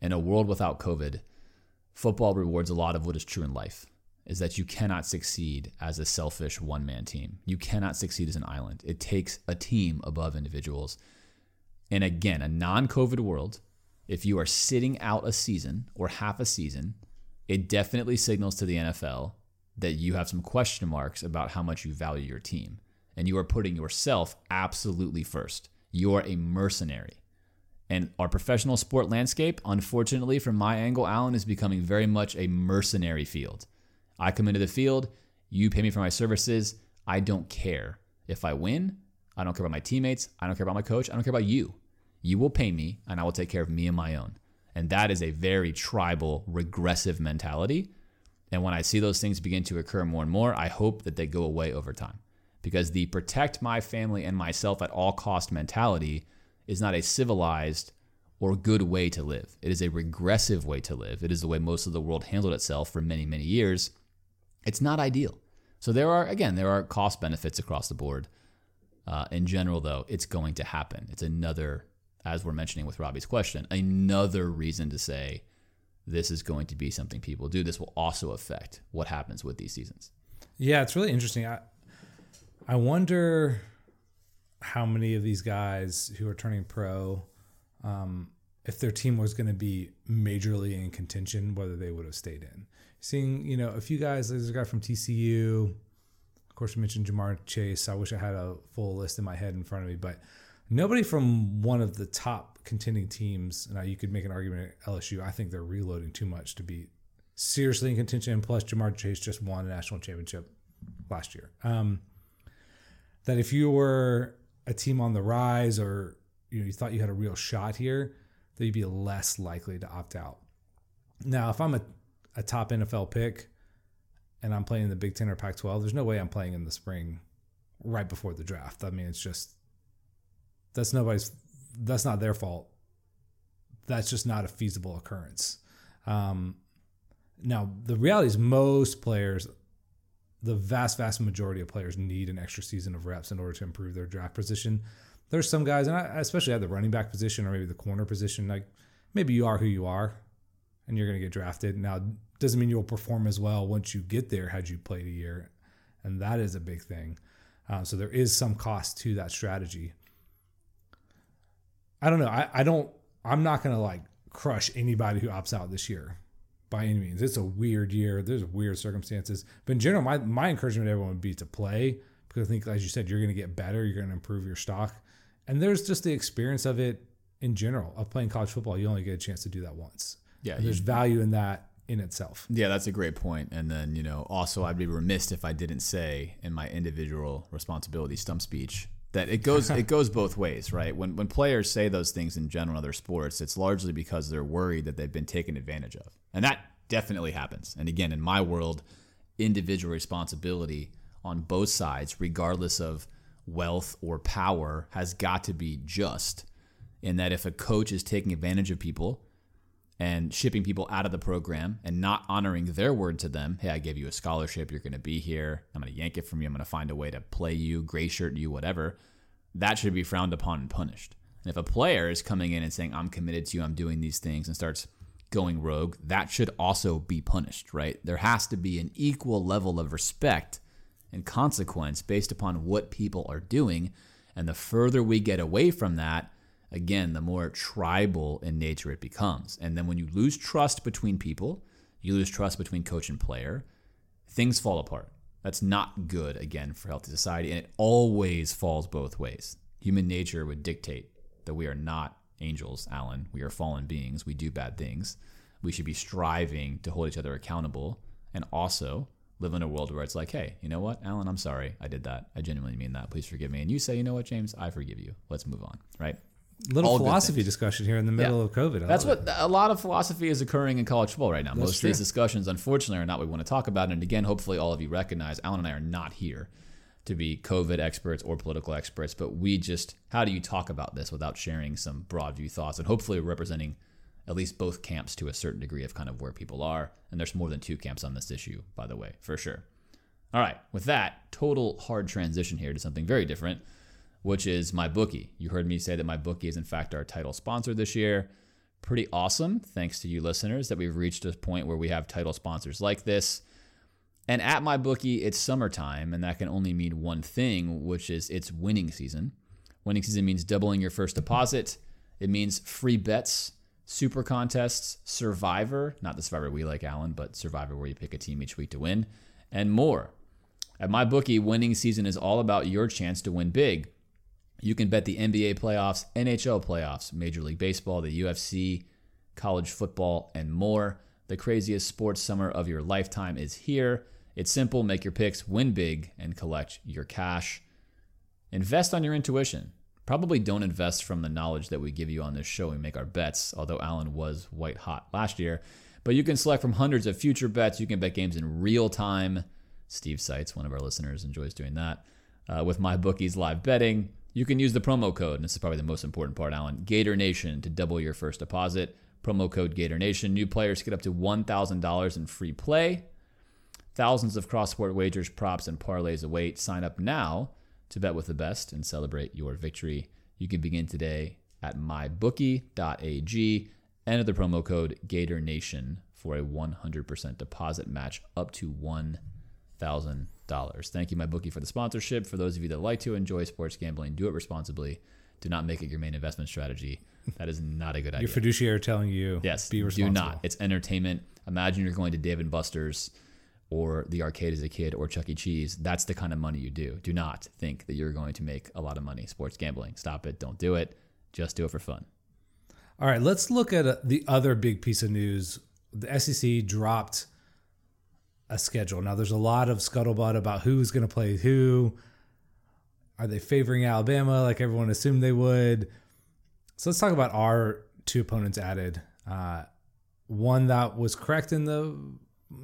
In a world without COVID, football rewards a lot of what is true in life, is that you cannot succeed as a selfish one-man team. You cannot succeed as an island. It takes a team above individuals. And again, a non-COVID world, if you are sitting out a season or half a season, it definitely signals to the N F L that you have some question marks about how much you value your team. And you are putting yourself absolutely first. You are a mercenary. And our professional sport landscape, unfortunately, from my angle, Alan, is becoming very much a mercenary field. I come into the field. You pay me for my services. I don't care if I win. I don't care about my teammates. I don't care about my coach. I don't care about you. You will pay me, and I will take care of me and my own. And that is a very tribal, regressive mentality. And when I see those things begin to occur more and more, I hope that they go away over time. Because the protect my family and myself at all cost mentality is not a civilized or good way to live. It is a regressive way to live. It is the way most of the world handled itself for many, many years. It's not ideal. So there are, again, there are cost benefits across the board. Uh, in general, though, it's going to happen. It's another, as we're mentioning with Robbie's question, another reason to say this is going to be something people do. This will also affect what happens with these seasons. Yeah, it's really interesting. I- I wonder how many of these guys who are turning pro, um, if their team was going to be majorly in contention, whether they would have stayed in. Seeing, you know, a few guys, there's a guy from T C U. Of course, you mentioned Ja'Marr Chase. I wish I had a full list in my head in front of me, but nobody from one of the top contending teams. Now, you could make an argument at L S U. I think they're reloading too much to be seriously in contention. And plus, Ja'Marr Chase just won a national championship last year. Um, That if you were a team on the rise or you know, you thought you had a real shot here, that you'd be less likely to opt out. Now, if I'm a, a top N F L pick and I'm playing in the Big Ten or Pac twelve, there's no way I'm playing in the spring right before the draft. I mean, it's just that's nobody's that's not their fault. That's just not a feasible occurrence. Um, now, the reality is most players – the vast, vast majority of players need an extra season of reps in order to improve their draft position. There's some guys, and I especially at the running back position or maybe the corner position, like maybe you are who you are and you're going to get drafted. Now, doesn't mean you'll perform as well once you get there had you played a year, and that is a big thing. Uh, so there is some cost to that strategy. I don't know. I, I don't, I'm not going to like crush anybody who opts out this year by any means. It's a weird year. There's weird circumstances, but in general, my, my encouragement to everyone would be to play, because I think, as you said, you're going to get better. You're going to improve your stock. And there's just the experience of it in general of playing college football. You only get a chance to do that once. Yeah. There's value in that in itself. Yeah, that's a great point. And then, you know, also I'd be remiss if I didn't say in my individual responsibility stump speech that it goes it goes both ways, right? When when players say those things in general in other sports, it's largely because they're worried that they've been taken advantage of. And that definitely happens. And again, in my world, individual responsibility on both sides, regardless of wealth or power, has got to be just. In that if a coach is taking advantage of people and shipping people out of the program and not honoring their word to them, hey, I gave you a scholarship, you're going to be here, I'm going to yank it from you, I'm going to find a way to play you, gray shirt you, whatever, that should be frowned upon and punished. And if a player is coming in and saying, I'm committed to you, I'm doing these things, and starts going rogue, that should also be punished, right? There has to be an equal level of respect and consequence based upon what people are doing. And the further we get away from that, again, the more tribal in nature it becomes. And then when you lose trust between people, you lose trust between coach and player, things fall apart. That's not good, again, for healthy society. And it always falls both ways. Human nature would dictate that we are not angels, Alan. We are fallen beings. We do bad things. We should be striving to hold each other accountable and also live in a world where it's like, hey, you know what, Alan, I'm sorry I did that. I genuinely mean that. Please forgive me. And you say, you know what, James, I forgive you. Let's move on, right? Little All philosophy discussion here in the middle yeah. of COVID. I That's what that. A lot of philosophy is occurring in college football right now. That's Most true. of these discussions, unfortunately, are not what we want to talk about. And again, hopefully all of you recognize Alan and I are not here to be COVID experts or political experts, but we just, how do you talk about this without sharing some broad view thoughts and hopefully representing at least both camps to a certain degree of kind of where people are. And there's more than two camps on this issue, by the way, for sure. All right. With that, total hard transition here to something very different, which is MyBookie. You heard me say that MyBookie is, in fact, our title sponsor this year. Pretty awesome, thanks to you listeners, that we've reached a point where we have title sponsors like this. And at MyBookie, it's summertime, and that can only mean one thing, which is it's winning season. Winning season means doubling your first deposit. It means free bets, super contests, Survivor, not the Survivor we like, Alan, but Survivor where you pick a team each week to win, and more. At MyBookie, winning season is all about your chance to win big. You can bet the N B A playoffs, N H L playoffs, Major League Baseball, the U F C, college football, and more. The craziest sports summer of your lifetime is here. It's simple. Make your picks, win big, and collect your cash. Invest on your intuition. Probably don't invest from the knowledge that we give you on this show and make our bets, although Alan was white hot last year. But you can select from hundreds of future bets. You can bet games in real time. Steve Seitz, one of our listeners, enjoys doing that. Uh, with MyBookie's live betting, you can use the promo code, and this is probably the most important part, Alan, Gator Nation, to double your first deposit. Promo code Gator Nation. New players get up to one thousand dollars in free play. Thousands of cross-sport wagers, props, and parlays await. Sign up now to bet with the best and celebrate your victory. You can begin today at my bookie dot a g. Enter the promo code Gator Nation for a one hundred percent deposit match up to one thousand dollars. Thank you, MyBookie, for the sponsorship. For those of you that like to enjoy sports gambling, do it responsibly. Do not make it your main investment strategy. That is not a good idea. Your fiduciary telling you, yes, be responsible. Do not. It's entertainment. Imagine you're going to Dave and Buster's or the arcade as a kid or Chuck E. Cheese. That's the kind of money you do. Do not think that you're going to make a lot of money sports gambling. Stop it. Don't do it. Just do it for fun. All right, let's look at the other big piece of news. The S E C dropped a schedule. Now, there's a lot of scuttlebutt about who's going to play who. Are they favoring Alabama like everyone assumed they would? So let's talk about our two opponents added. Uh, one that was correct in the,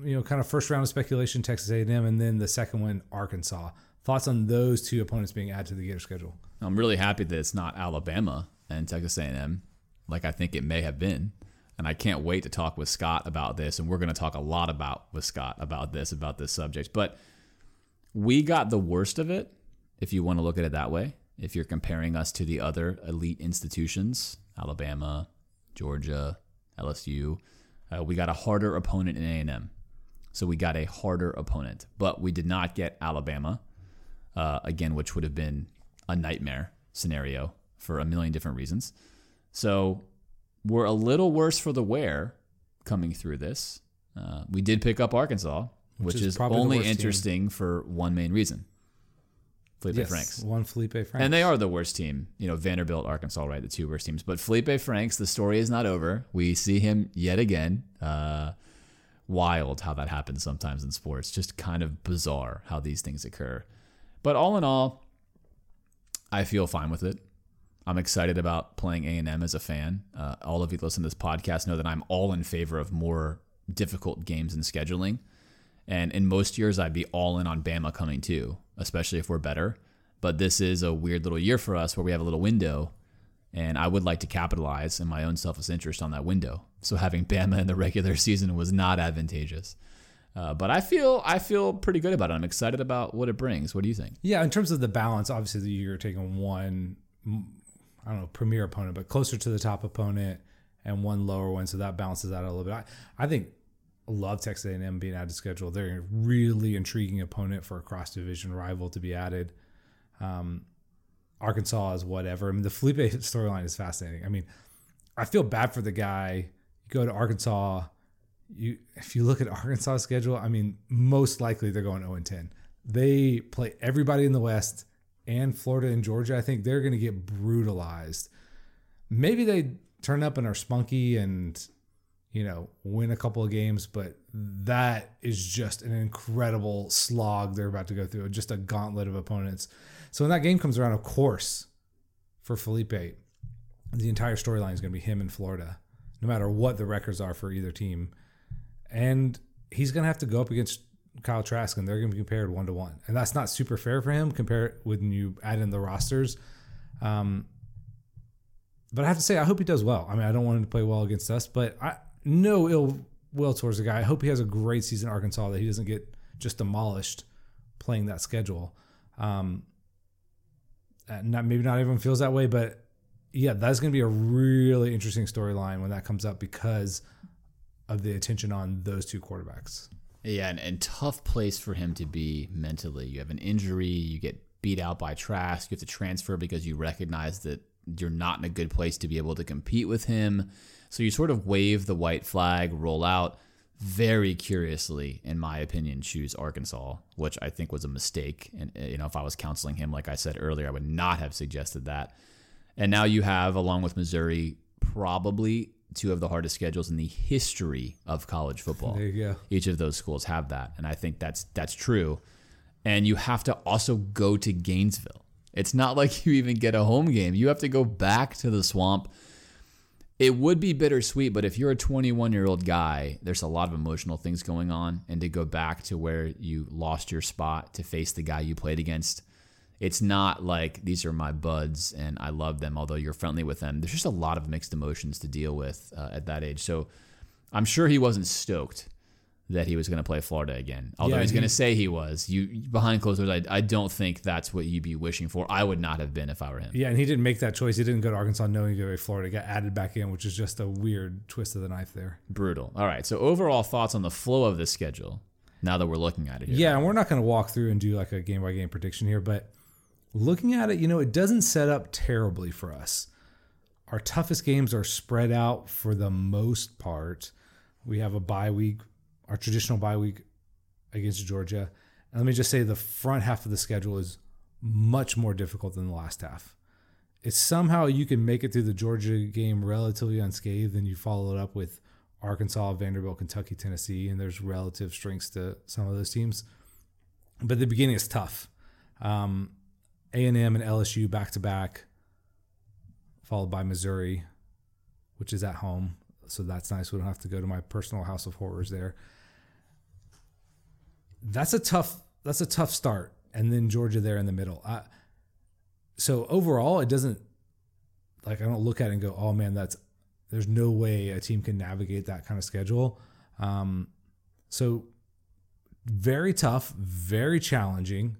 you know, kind of first round of speculation, Texas A and M, and then the second one, Arkansas. Thoughts on those two opponents being added to the Gator schedule? I'm really happy that it's not Alabama and Texas A and M, like I think it may have been. And I can't wait to talk with Scott about this. And we're going to talk a lot about with Scott about this, about this subject. But we got the worst of it, if you want to look at it that way. If you're comparing us to the other elite institutions, Alabama, Georgia, L S U, uh, we got a harder opponent in A and M. So we got a harder opponent. But we did not get Alabama. uh, again, which would have been a nightmare scenario for a million different reasons. So we're a little worse for the wear coming through this. Uh, we did pick up Arkansas, which, which is, is only interesting team. for one main reason. Felipe yes, Franks. One Felipe Franks. And they are the worst team. You know, Vanderbilt, Arkansas, right? The two worst teams. But Felipe Franks, the story is not over. We see him yet again. Uh, wild how that happens sometimes in sports. Just kind of bizarre how these things occur. But all in all, I feel fine with it. I'm excited about playing A and M as a fan. Uh, all of you that listen to this podcast know that I'm all in favor of more difficult games and scheduling. And in most years, I'd be all in on Bama coming too, especially if we're better. But this is a weird little year for us where we have a little window, and I would like to capitalize in my own selfish interest on that window. So having Bama in the regular season was not advantageous. Uh, but I feel I feel pretty good about it. I'm excited about what it brings. What do you think? Yeah, in terms of the balance, obviously you're taking one, I don't know, premier opponent, but closer to the top opponent and one lower one. So that balances out a little bit. I, I think love Texas A and M being added to schedule. They're a really intriguing opponent for a cross-division rival to be added. Um, Arkansas is whatever. I mean, the Felipe storyline is fascinating. I mean, I feel bad for the guy. You go to Arkansas. You, if you look at Arkansas' schedule, I mean, most likely they're going oh and ten. They play everybody in the West and Florida and Georgia. I think they're going to get brutalized. Maybe they turn up and are spunky and, you know, win a couple of games, but that is just an incredible slog they're about to go through, just a gauntlet of opponents. So when that game comes around, of course, for Felipe, the entire storyline is going to be him in Florida, no matter what the records are for either team. And he's going to have to go up against Kyle Trask, and they're going to be compared one-to-one. And that's not super fair for him, compared when you add in the rosters. Um, but I have to say, I hope he does well. I mean, I don't want him to play well against us, but I no ill will towards the guy. I hope he has a great season in Arkansas, that he doesn't get just demolished playing that schedule. Um, not maybe not everyone feels that way, but yeah, that's going to be a really interesting storyline when that comes up because of the attention on those two quarterbacks. Yeah, and, and tough place for him to be mentally. You have an injury, you get beat out by Trask, you have to transfer because you recognize that you're not in a good place to be able to compete with him. So you sort of wave the white flag, roll out, very curiously, in my opinion, choose Arkansas, which I think was a mistake. And, you know, if I was counseling him, like I said earlier, I would not have suggested that. And now you have, along with Missouri, probably two of the hardest schedules in the history of college football. There you go. Each of those schools have that. And I think that's that's true. And you have to also go to Gainesville. It's not like you even get a home game. You have to go back to the swamp. It would be bittersweet, but if you're a twenty-one-year-old guy, there's a lot of emotional things going on. And to go back to where you lost your spot to face the guy you played against, it's not like these are my buds and I love them, although you're friendly with them. There's just a lot of mixed emotions to deal with uh, at that age. So I'm sure he wasn't stoked that he was going to play Florida again, although yeah, he's he, going to say he was. You behind closed doors, I, I don't think that's what you'd be wishing for. I would not have been if I were him. Yeah, and he didn't make that choice. He didn't go to Arkansas knowing he would go to Florida. He got added back in, which is just a weird twist of the knife there. Brutal. All right, so overall thoughts on the flow of the schedule now that we're looking at it here. Yeah, and we're not going to walk through and do like a game-by-game prediction here, but looking at it, you know, it doesn't set up terribly for us. Our toughest games are spread out for the most part. We have a bye week, our traditional bye week against Georgia. And let me just say the front half of the schedule is much more difficult than the last half. If somehow you can make it through the Georgia game relatively unscathed, then you follow it up with Arkansas, Vanderbilt, Kentucky, Tennessee, and there's relative strengths to some of those teams. But the beginning is tough. Um, A and M and L S U back-to-back, followed by Missouri, which is at home. So that's nice. We don't have to go to my personal house of horrors there. That's a tough that's a tough start. And then Georgia there in the middle. I, so overall, it doesn't, like I don't look at it and go, oh man, that's there's no way a team can navigate that kind of schedule. Um, so very tough, very challenging,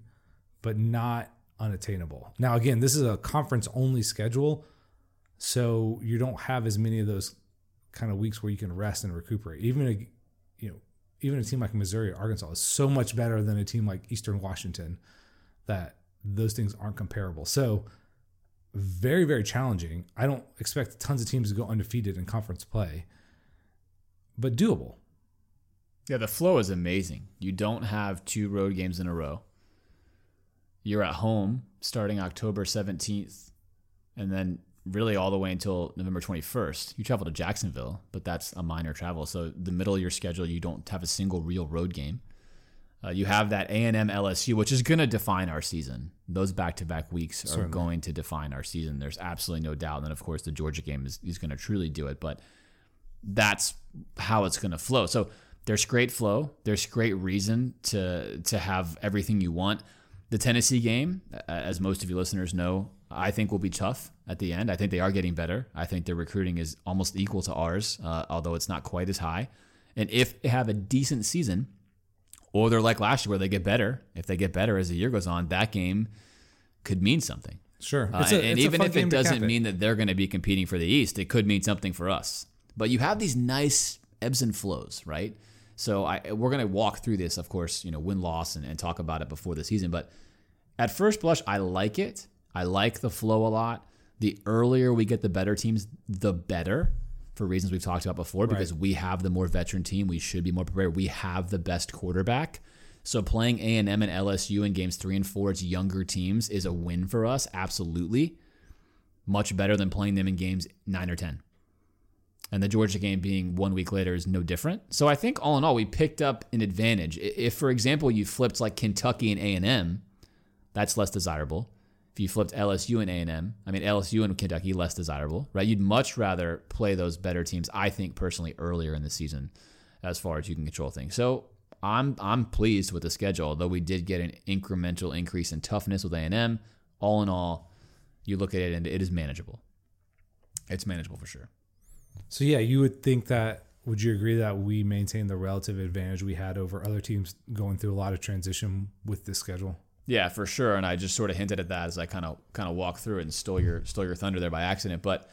but not unattainable. Now, again, this is a conference-only schedule, so you don't have as many of those kind of weeks where you can rest and recuperate. Even a, you know, even a team like Missouri or Arkansas is so much better than a team like Eastern Washington that those things aren't comparable. So very, very challenging. I don't expect tons of teams to go undefeated in conference play, but doable. Yeah, the flow is amazing. You don't have two road games in a row. You're at home starting October seventeenth and then really all the way until November twenty-first. You travel to Jacksonville, but that's a minor travel. So the middle of your schedule, you don't have a single real road game. Uh, you have that A and M L S U, which is going to define our season. Those back-to-back weeks are Certainly. going to define our season. There's absolutely no doubt. And then, of course, the Georgia game is, is going to truly do it. But that's how it's going to flow. So there's great flow. There's great reason to to have everything you want. The Tennessee game, as most of you listeners know, I think will be tough at the end. I think they are getting better. I think their recruiting is almost equal to ours, uh, although it's not quite as high. And if they have a decent season, or they're like last year where they get better, if they get better as the year goes on, that game could mean something. Sure. Uh, a, and even if it doesn't mean that they're going to be competing for the East, it could mean something for us. But you have these nice ebbs and flows, right? So I, we're going to walk through this, of course, you know, win-loss and, and talk about it before the season. But at first blush, I like it. I like the flow a lot. The earlier we get the better teams, the better, for reasons we've talked about before, because right. we have the more veteran team. We should be more prepared. We have the best quarterback. So playing A and M and L S U in games three and four, it's younger teams, is a win for us, absolutely. Much better than playing them in games nine or ten. And the Georgia game being one week later is no different. So I think all in all, we picked up an advantage. If, for example, you flipped like Kentucky and A and M, that's less desirable. If you flipped L S U and A and M, I mean, L S U and Kentucky, less desirable, right? You'd much rather play those better teams, I think, personally, earlier in the season as far as you can control things. So I'm I'm pleased with the schedule, although we did get an incremental increase in toughness with A and M. All in all, you look at it and it is manageable. It's manageable for sure. So, yeah, you would think that, would you agree that we maintain the relative advantage we had over other teams going through a lot of transition with this schedule? Yeah, for sure, and I just sort of hinted at that as I kind of kind of walked through it and stole your stole your thunder there by accident, but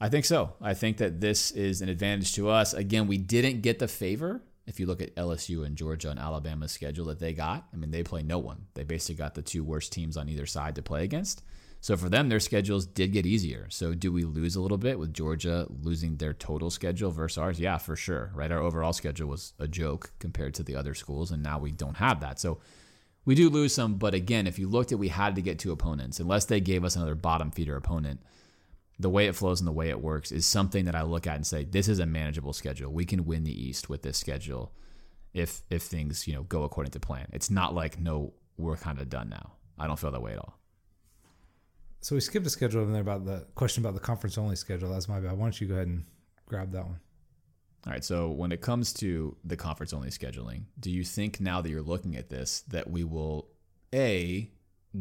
I think so. I think that this is an advantage to us. Again, we didn't get the favor, if you look at L S U and Georgia and Alabama's schedule that they got. I mean, they play no one. They basically got the two worst teams on either side to play against. So for them, their schedules did get easier. So do we lose a little bit with Georgia losing their total schedule versus ours? Yeah, for sure, right? Our overall schedule was a joke compared to the other schools, and now we don't have that. So we do lose some, but again, if you looked at, we had to get two opponents. Unless they gave us another bottom feeder opponent, the way it flows and the way it works is something that I look at and say, this is a manageable schedule. We can win the East with this schedule if if things, you know, go according to plan. It's not like, no, we're kind of done now. I don't feel that way at all. So we skipped a schedule in there about the question about the conference-only schedule. That's my bad. Why don't you go ahead and grab that one? All right, so when it comes to the conference-only scheduling, do you think now that you're looking at this that we will, A,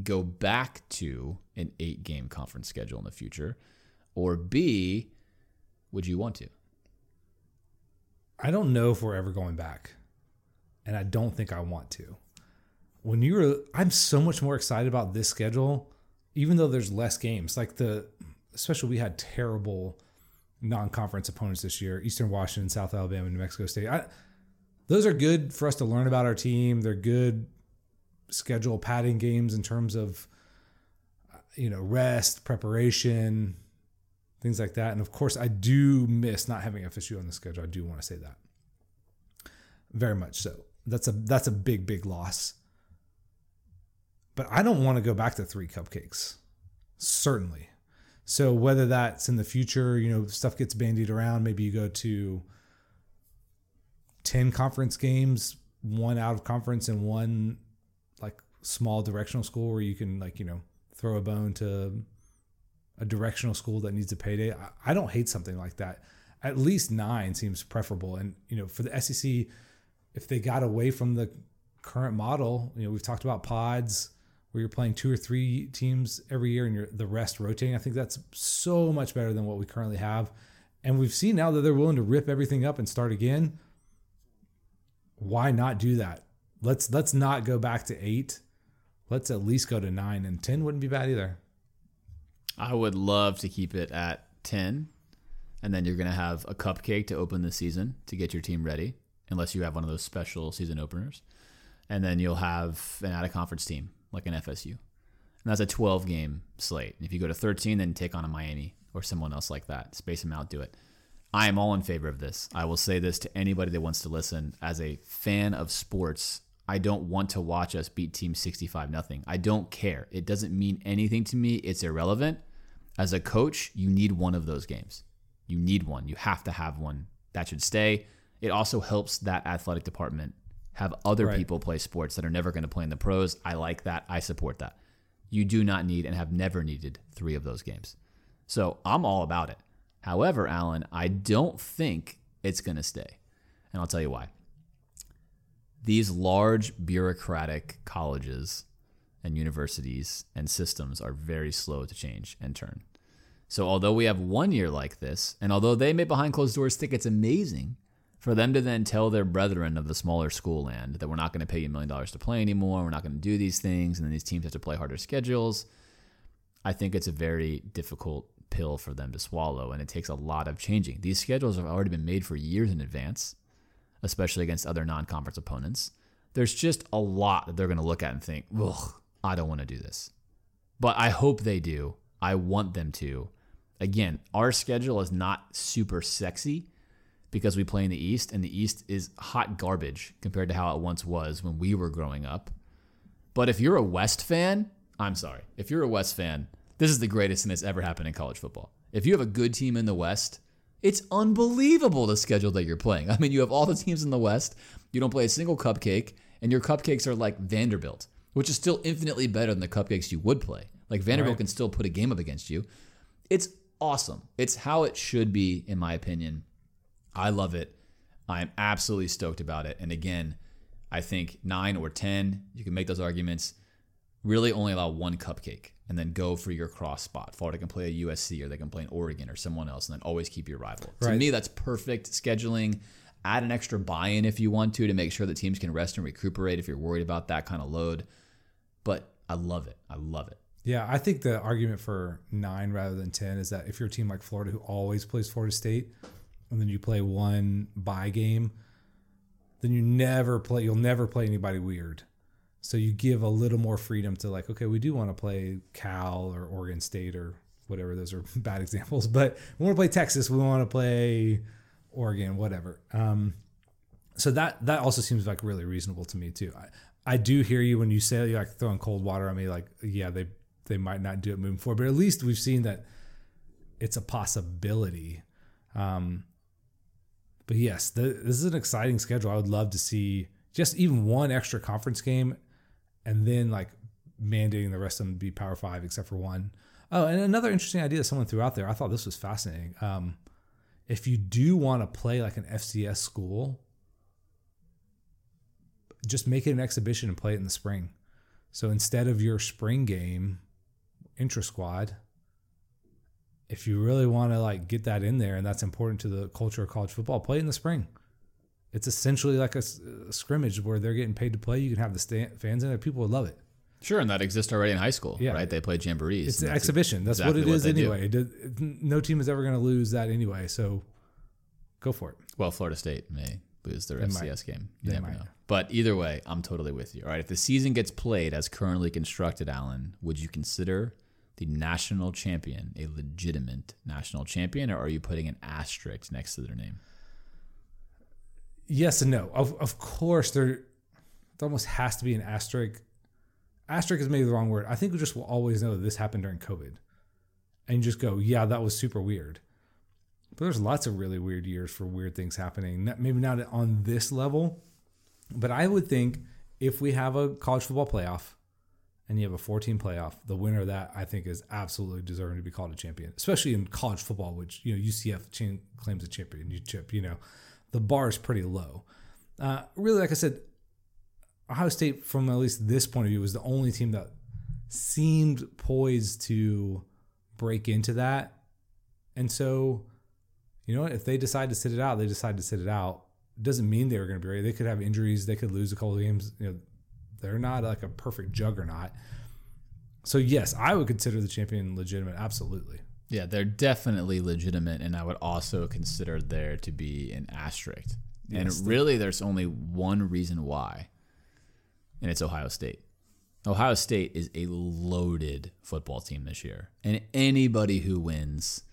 go back to an eight-game conference schedule in the future, or B, would you want to? I don't know if we're ever going back, and I don't think I want to. When you were, I'm so much more excited about this schedule, even though there's less games. Like the, especially we had terrible non-conference opponents this year, Eastern Washington, South Alabama, New Mexico State. I, those are good for us to learn about our team. They're good schedule padding games in terms of, you know, rest, preparation, things like that. And of course, I do miss not having F S U on the schedule. I do want to say that very much so. That's a that's a big, big loss. But I don't want to go back to three cupcakes, certainly. So whether that's in the future, you know, stuff gets bandied around. Maybe you go to ten conference games, one out of conference and one like small directional school where you can like, you know, throw a bone to a directional school that needs a payday. I don't hate something like that. At least nine seems preferable. And, you know, for the S E C, if they got away from the current model, you know, we've talked about pods, where you're playing two or three teams every year and you're the rest rotating. I think that's so much better than what we currently have. And we've seen now that they're willing to rip everything up and start again. Why not do that? Let's let's not go back to eight. Let's at least go to nine, and ten wouldn't be bad either. I would love to keep it at ten, and then you're going to have a cupcake to open the season to get your team ready, unless you have one of those special season openers. And then you'll have an out-of-conference team like an F S U. And that's a twelve-game slate. And if you go to thirteen, then take on a Miami or someone else like that. Space them out, do it. I am all in favor of this. I will say this to anybody that wants to listen. As a fan of sports, I don't want to watch us beat Team sixty-five nothing. I don't care. It doesn't mean anything to me. It's irrelevant. As a coach, you need one of those games. You need one. You have to have one. That should stay. It also helps that athletic department have other right. people play sports that are never going to play in the pros. I like that. I support that. You do not need and have never needed three of those games. So I'm all about it. However, Alan, I don't think it's going to stay. And I'll tell you why. These large bureaucratic colleges and universities and systems are very slow to change and turn. So although we have one year like this, and although they may behind closed doors think it's amazing for them to then tell their brethren of the smaller school land that we're not going to pay you a million dollars to play anymore, we're not going to do these things, and then these teams have to play harder schedules, I think it's a very difficult pill for them to swallow, and it takes a lot of changing. These schedules have already been made for years in advance, especially against other non-conference opponents. There's just a lot that they're going to look at and think, ugh, I don't want to do this. But I hope they do. I want them to. Again, our schedule is not super sexy because we play in the East, and the East is hot garbage compared to how it once was when we were growing up. But if you're a West fan, I'm sorry. If you're a West fan, this is the greatest thing that's ever happened in college football. If you have a good team in the West, it's unbelievable the schedule that you're playing. I mean, you have all the teams in the West. You don't play a single cupcake, and your cupcakes are like Vanderbilt, which is still infinitely better than the cupcakes you would play. Like Vanderbilt right. can still put a game up against you. It's awesome. It's how it should be, in my opinion. I love it. I'm absolutely stoked about it. And again, I think nine or ten, you can make those arguments, really only allow one cupcake and then go for your cross spot. Florida can play a U S C or they can play an Oregon or someone else and then always keep your rival. Right. To me, that's perfect scheduling. Add an extra buy-in if you want to to make sure that teams can rest and recuperate if you're worried about that kind of load. But I love it. I love it. Yeah, I think the argument for nine rather than ten is that if you're a team like Florida who always plays Florida State and then you play one bye game, then you never play, you'll never play anybody weird. So you give a little more freedom to like, okay, we do want to play Cal or Oregon State or whatever. Those are bad examples. But we want to play Texas. We want to play Oregon, whatever. Um, so that that also seems like really reasonable to me too. I, I do hear you when you say you're like throwing cold water on me. Like, yeah, they... they might not do it moving forward, but at least we've seen that it's a possibility. Um, but yes, the, this is an exciting schedule. I would love to see just even one extra conference game and then like mandating the rest of them to be Power Five except for one. Oh, and another interesting idea that someone threw out there. I thought this was fascinating. Um, if you do want to play like an F C S school, just make it an exhibition and play it in the spring. So instead of your spring game, intra-squad, if you really want to like get that in there and that's important to the culture of college football, play in the spring. It's essentially like a, a scrimmage where they're getting paid to play. You can have the stand, fans in there. People would love it. Sure, and that exists already in high school, yeah. right? They play jamborees. It's an that's exhibition. That's exactly what it is what anyway. Do. No team is ever going to lose that anyway, so go for it. Well, Florida State may lose their they F C S might. game. You they never might. know. But either way, I'm totally with you. All right, if the season gets played as currently constructed, Alan, would you consider the national champion a legitimate national champion, or are you putting an asterisk next to their name? Yes and no. Of of course, there almost has to be an asterisk. Asterisk is maybe the wrong word. I think we just will always know that this happened during COVID. And you just go, yeah, that was super weird. But there's lots of really weird years for weird things happening. Maybe not on this level. But I would think if we have a college football playoff and you have a four-team playoff, the winner of that I think is absolutely deserving to be called a champion, especially in college football, which you know U C F ch- claims a championship. You know, the bar is pretty low. Uh, really, like I said, Ohio State, from at least this point of view, was the only team that seemed poised to break into that. And so, you know what? If they decide to sit it out, they decide to sit it out. Doesn't mean they were going to be ready. They could have injuries. They could lose a couple of games. You know, they're not like a perfect juggernaut. So, yes, I would consider the champion legitimate. Absolutely. Yeah, they're definitely legitimate. And I would also consider there to be an asterisk. Yes, and really, there's only one reason why. And it's Ohio State. Ohio State is a loaded football team this year, and anybody who wins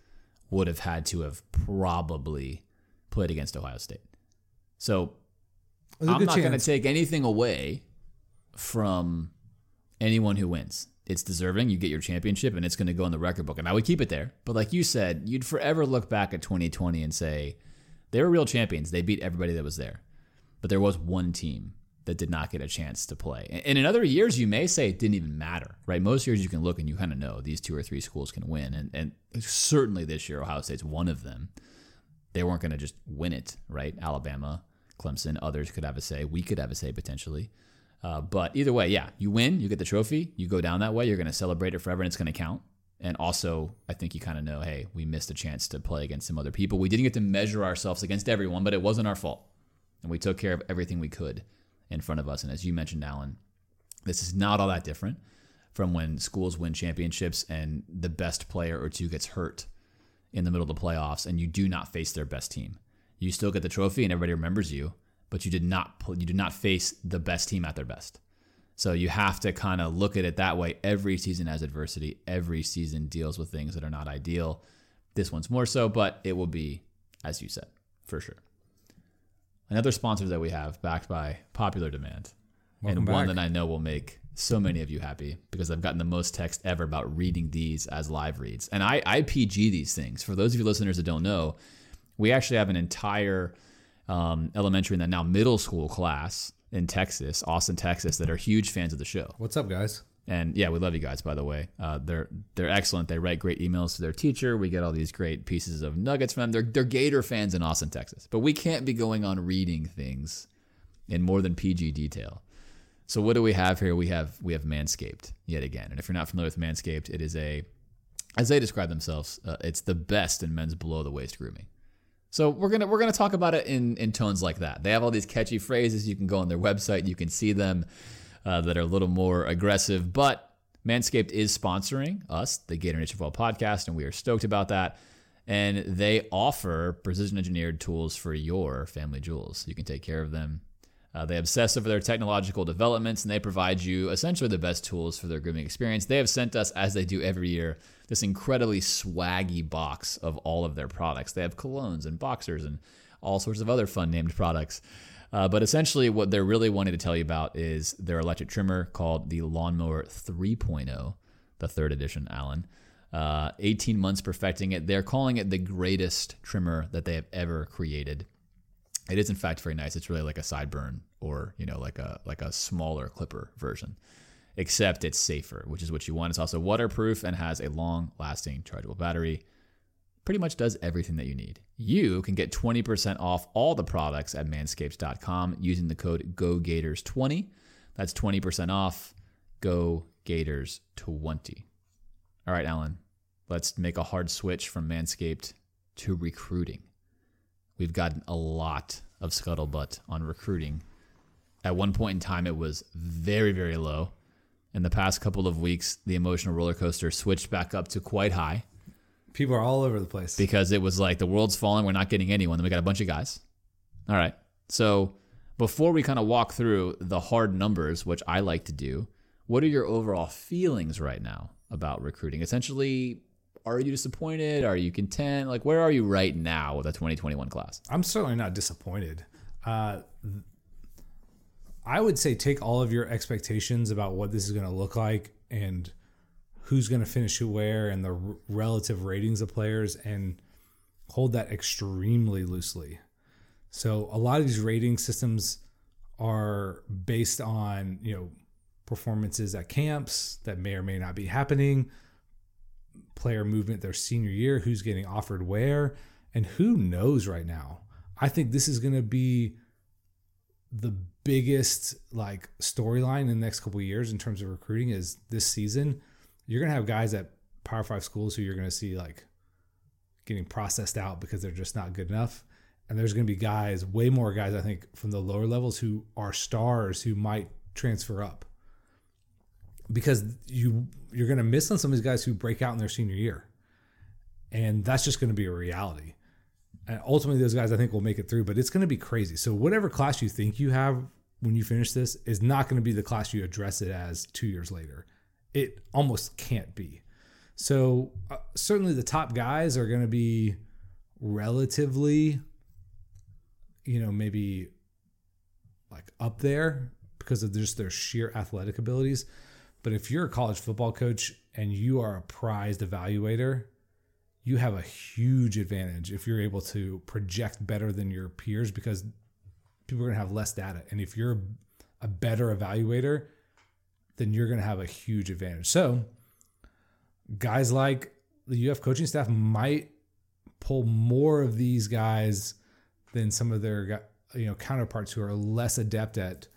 would have had to have probably played against Ohio State. So I'm not going to take anything away from anyone who wins. It's deserving. You get your championship, and it's going to go in the record book, and I would keep it there. But like you said, you'd forever look back at twenty twenty and say, they were real champions. They beat everybody that was there. But there was one team that did not get a chance to play. And in other years, you may say it didn't even matter, right? Most years you can look and you kind of know these two or three schools can win. And, and certainly this year, Ohio State's one of them. They weren't going to just win it, right? Alabama, Clemson, others could have a say. We could have a say potentially. Uh, but either way, yeah, you win, you get the trophy, you go down that way, you're going to celebrate it forever and it's going to count. And also, I think you kind of know, hey, we missed a chance to play against some other people. We didn't get to measure ourselves against everyone, but it wasn't our fault. And we took care of everything we could in front of us. And as you mentioned, Alan, this is not all that different from when schools win championships and the best player or two gets hurt in the middle of the playoffs and you do not face their best team. You still get the trophy and everybody remembers you, but you did not you did not face the best team at their best. So you have to kind of look at it that way. Every season has adversity. Every season deals with things that are not ideal. This one's more so, but it will be, as you said, for sure. Another sponsor that we have, backed by popular demand, Welcome and back. One that I know will make so many of you happy, because I've gotten the most text ever about reading these as live reads. And I, I P G these things. For those of you listeners that don't know, we actually have an entire um, elementary and then now middle school class in Texas, Austin, Texas, that are huge fans of the show. What's up, guys? And yeah, we love you guys, by the way. Uh, they're they're excellent. They write great emails to their teacher. We get all these great pieces of nuggets from them. They're, they're Gator fans in Austin, Texas. But we can't be going on reading things in more than P G detail. So what do we have here? We have we have Manscaped yet again. And if you're not familiar with Manscaped, it is a, as they describe themselves, uh, it's the best in men's below-the-waist grooming. So we're gonna we're gonna talk about it in, in tones like that. They have all these catchy phrases. You can go on their website. You can see them. Uh, that are a little more aggressive, but Manscaped is sponsoring us, the Gator Nation Football Podcast, and we are stoked about that. And they offer precision-engineered tools for your family jewels. You can take care of them. Uh, they obsess over their technological developments, and they provide you essentially the best tools for their grooming experience. They have sent us, as they do every year, this incredibly swaggy box of all of their products. They have colognes and boxers and all sorts of other fun-named products. Uh, but essentially what they're really wanting to tell you about is their electric trimmer called the Lawnmower three point oh, the third edition, Alan. Uh, eighteen months perfecting it. They're calling it the greatest trimmer that they have ever created. It is, in fact, very nice. It's really like a sideburn or, you know, like a like a smaller clipper version, except it's safer, which is what you want. It's also waterproof and has a long-lasting chargeable battery. Pretty much does everything that you need. You can get twenty percent off all the products at manscaped dot com using the code Go Gators twenty. That's twenty percent off Go Gators twenty. All right, Alan, let's make a hard switch from Manscaped to recruiting. We've gotten a lot of scuttlebutt on recruiting. At one point in time, it was very, very low. In the past couple of weeks, the emotional roller coaster switched back up to quite high. People are all over the place. Because it was like the world's falling. We're not getting anyone. Then we got a bunch of guys. All right. So before we kind of walk through the hard numbers, which I like to do, what are your overall feelings right now about recruiting? Essentially, are you disappointed? Are you content? Like, where are you right now with the twenty twenty-one class? I'm certainly not disappointed. Uh, I would say take all of your expectations about what this is going to look like and who's going to finish who where and the r- relative ratings of players, and hold that extremely loosely. So a lot of these rating systems are based on, you know, performances at camps that may or may not be happening, player movement their senior year, who's getting offered where, and who knows right now. I think this is going to be the biggest like storyline in the next couple of years in terms of recruiting is this season. You're going to have guys at Power Five schools who you're going to see like getting processed out because they're just not good enough. And there's going to be guys, way more guys, I think, from the lower levels who are stars who might transfer up. Because you, you're going to miss on some of these guys who break out in their senior year. And that's just going to be a reality. And ultimately, those guys, I think, will make it through. But it's going to be crazy. So whatever class you think you have when you finish this is not going to be the class you address it as two years later. It almost can't be. So uh, certainly the top guys are going to be relatively, you know, maybe like up there because of just their sheer athletic abilities. But if you're a college football coach and you are a prized evaluator, you have a huge advantage if you're able to project better than your peers because people are going to have less data. And if you're a better evaluator, then you're going to have a huge advantage. So guys like the U F coaching staff might pull more of these guys than some of their, you know, counterparts who are less adept at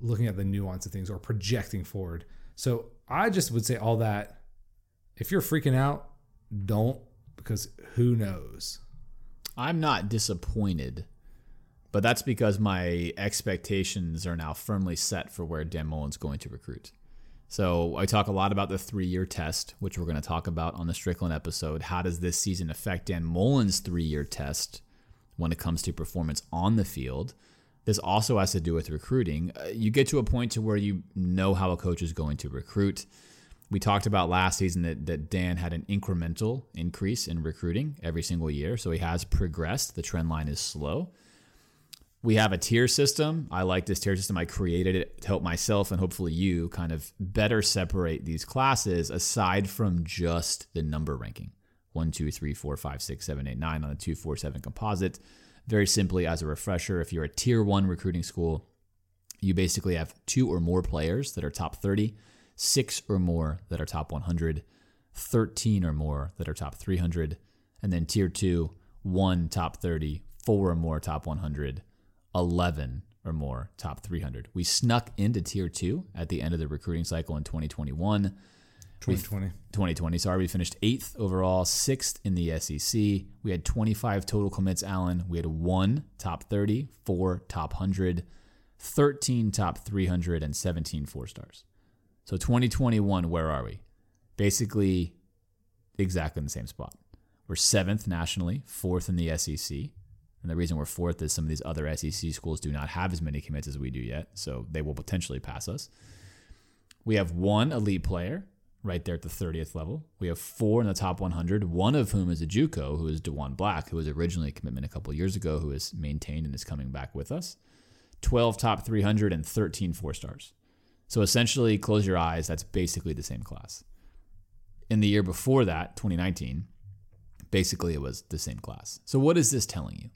looking at the nuance of things or projecting forward. So I just would say all that. If you're freaking out, don't, because who knows? I'm not disappointed, but that's because my expectations are now firmly set for where Dan Mullen's going to recruit. So I talk a lot about the three-year test, which we're going to talk about on the Stricklin episode. How does this season affect Dan Mullen's three-year test when it comes to performance on the field? This also has to do with recruiting. You get to a point to where you know how a coach is going to recruit. We talked about last season that, that Dan had an incremental increase in recruiting every single year, so he has progressed. The trend line is slow. We have a tier system. I like this tier system. I created it to help myself and hopefully you kind of better separate these classes aside from just the number ranking. One, two, three, four, five, six, seven, eight, nine on the two, four, seven composite. Very simply, as a refresher, if you're a tier one recruiting school, you basically have two or more players that are top thirty, six or more that are top one hundred, thirteen or more that are top three hundred, and then tier two, one top thirty, four or more top one hundred, eleven or more top three hundred. We snuck into tier two at the end of the recruiting cycle in twenty twenty-one. twenty twenty. twenty twenty, sorry. We finished eighth overall, sixth in the S E C. We had twenty-five total commits, Alan. We had one top thirty, four top one hundred, thirteen top three hundred, and seventeen four stars. So twenty twenty-one, where are we? Basically exactly in the same spot. We're seventh nationally, fourth in the S E C. And the reason we're fourth is some of these other S E C schools do not have as many commits as we do yet, so they will potentially pass us. We have one elite player right there at the thirtieth level. We have four in the top one hundred, one of whom is a JUCO, who is DeJuan Black, who was originally a commitment a couple of years ago, who is maintained and is coming back with us. twelve top three hundred and thirteen four stars. So essentially, close your eyes, that's basically the same class. In the year before that, twenty nineteen, basically it was the same class. So what is this telling you?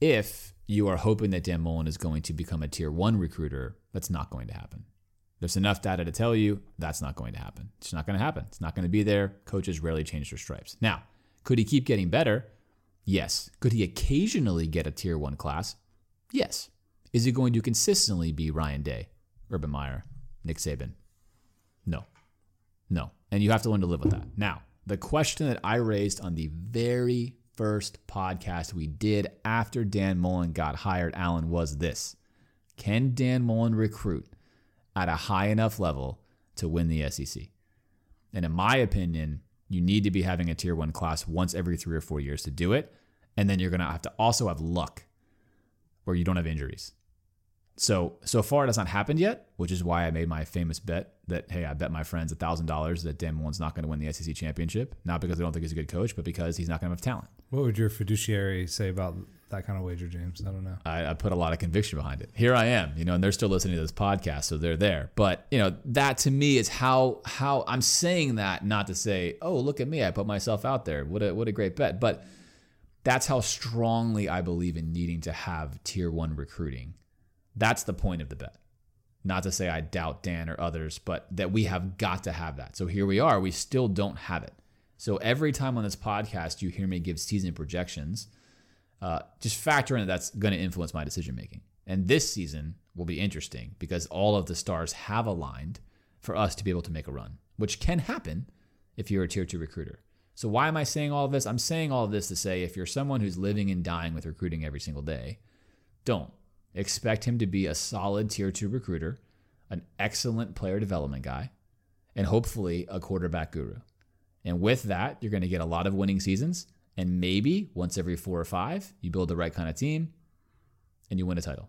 If you are hoping that Dan Mullen is going to become a tier one recruiter, that's not going to happen. There's enough data to tell you that's not going to happen. It's not going to happen. It's not going to be there. Coaches rarely change their stripes. Now, could he keep getting better? Yes. Could he occasionally get a tier one class? Yes. Is he going to consistently be Ryan Day, Urban Meyer, Nick Saban? No. No. And you have to learn to live with that. Now, the question that I raised on the very first podcast we did after Dan Mullen got hired, Alan, was this. Can Dan Mullen recruit at a high enough level to win the S E C? And in my opinion, you need to be having a tier one class once every three or four years to do it. And then you're going to have to also have luck where you don't have injuries. So, so far it has not happened yet, which is why I made my famous bet that, hey, I bet my friends one thousand dollars that Dan Mullen's not going to win the S E C championship, not because I don't think he's a good coach, but because he's not going to have talent. What would your fiduciary say about that kind of wager, James? I don't know. I, I put a lot of conviction behind it. Here I am, you know, and they're still listening to this podcast, so they're there. But, you know, that to me is how how I'm saying that, not to say, oh, look at me, I put myself out there. What a what a great bet. But that's how strongly I believe in needing to have tier one recruiting. That's the point of the bet. Not to say I doubt Dan or others, but that we have got to have that. So here we are. We still don't have it. So every time on this podcast, you hear me give season projections. Uh, just factor in that that's going to influence my decision-making. And this season will be interesting because all of the stars have aligned for us to be able to make a run, which can happen if you're a tier two recruiter. So why am I saying all of this? I'm saying all of this to say if you're someone who's living and dying with recruiting every single day, don't expect him to be a solid tier two recruiter, an excellent player development guy, and hopefully a quarterback guru. And with that, you're going to get a lot of winning seasons. And maybe once every four or five, you build the right kind of team and you win a title.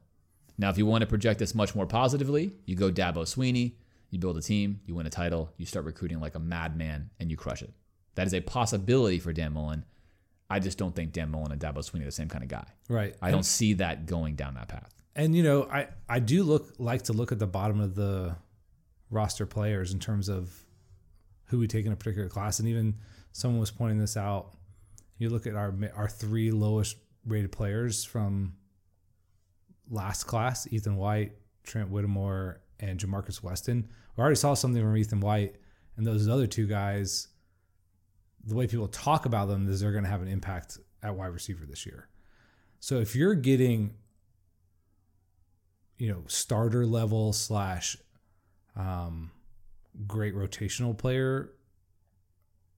Now, if you want to project this much more positively, you go Dabo Swinney, you build a team, you win a title, you start recruiting like a madman, and you crush it. That is a possibility for Dan Mullen. I just don't think Dan Mullen and Dabo Swinney are the same kind of guy. Right. I and, don't see that going down that path. And, you know, I, I do look like to look at the bottom of the roster players in terms of who we take in a particular class. And even someone was pointing this out. You look at our our three lowest rated players from last class, Ethan White, Trent Whittemore, and Jamarcus Weston. We already saw something from Ethan White, and those other two guys, the way people talk about them is they're going to have an impact at wide receiver this year. So if you're getting, you know, starter level slash um, great rotational player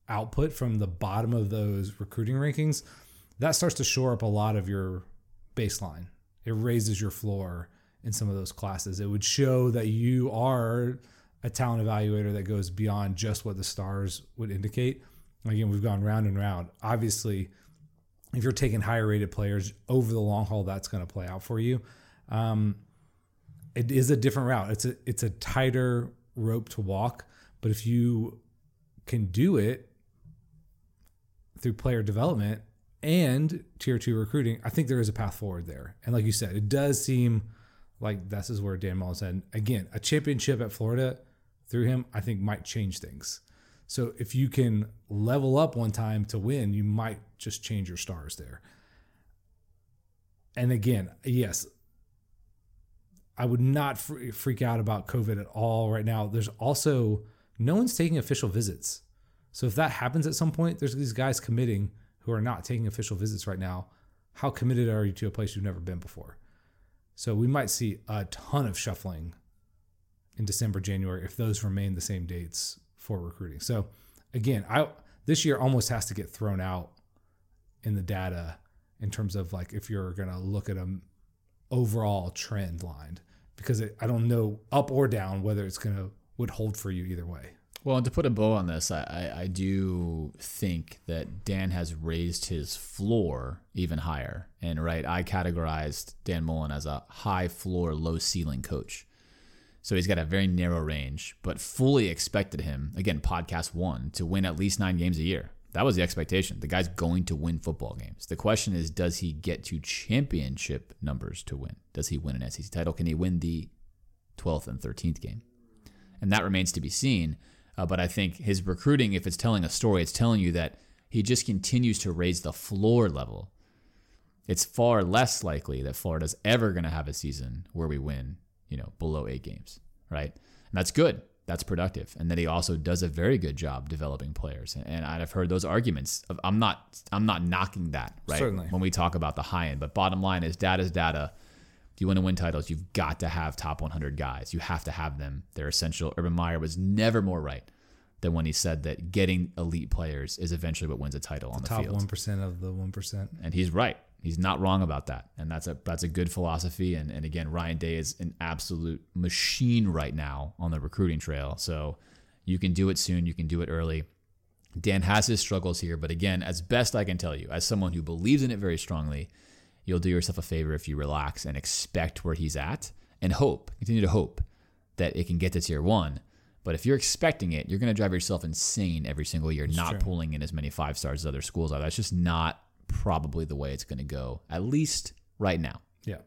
output from the bottom of those recruiting rankings, that starts to shore up a lot of your baseline. It raises your floor in some of those classes. It would show that you are a talent evaluator that goes beyond just what the stars would indicate. Again, we've gone round and round. Obviously, if you're taking higher rated players over the long haul, that's going to play out for you. Um, it is a different route. It's a, it's a tighter rope to walk, but if you can do it through player development and tier two recruiting, I think there is a path forward there. And like you said, it does seem like this is where Dan Mullen said, again, a championship at Florida through him, I think might change things. So if you can level up one time to win, you might just change your stars there. And again, yes, I would not freak out about COVID at all right now. There's also no one's taking official visits. So if that happens at some point, there's these guys committing who are not taking official visits right now. How committed are you to a place you've never been before? So we might see a ton of shuffling in December, January, if those remain the same dates for recruiting. So again, I this year almost has to get thrown out in the data in terms of like if you're going to look at an overall trend line, because it, I don't know up or down whether it's going to would hold for you either way. Well, and to put a bow on this, I, I, I do think that Dan has raised his floor even higher. And right, I categorized Dan Mullen as a high floor, low ceiling coach. So he's got a very narrow range, but fully expected him, again, podcast one, to win at least nine games a year. That was the expectation. The guy's going to win football games. The question is, does he get to championship numbers to win? Does he win an S E C title? Can he win the twelfth and thirteenth game? And that remains to be seen. Uh, but I think his recruiting, if it's telling a story, it's telling you that he just continues to raise the floor level. It's far less likely that Florida's ever going to have a season where we win, you know, below eight games, right? And that's good. That's productive. And then he also does a very good job developing players. And I've heard those arguments. Of, I'm not I'm not knocking that, right? Certainly. When we talk about the high end. But bottom line is data's data. If you want to win titles, you've got to have top one hundred guys. You have to have them. They're essential. Urban Meyer was never more right than when he said that getting elite players is eventually what wins a title on the field. Top one percent of the one percent. And he's right. He's not wrong about that. And that's a that's a good philosophy. And, and again, Ryan Day is an absolute machine right now on the recruiting trail. So you can do it soon. You can do it early. Dan has his struggles here. But again, as best I can tell you, as someone who believes in it very strongly, you'll do yourself a favor if you relax and expect where he's at and hope, continue to hope that it can get to tier one. But if you're expecting it, you're going to drive yourself insane every single year, it's not true. Pulling in as many five stars as other schools are. That's just not probably the way it's going to go, at least right now. Yeah.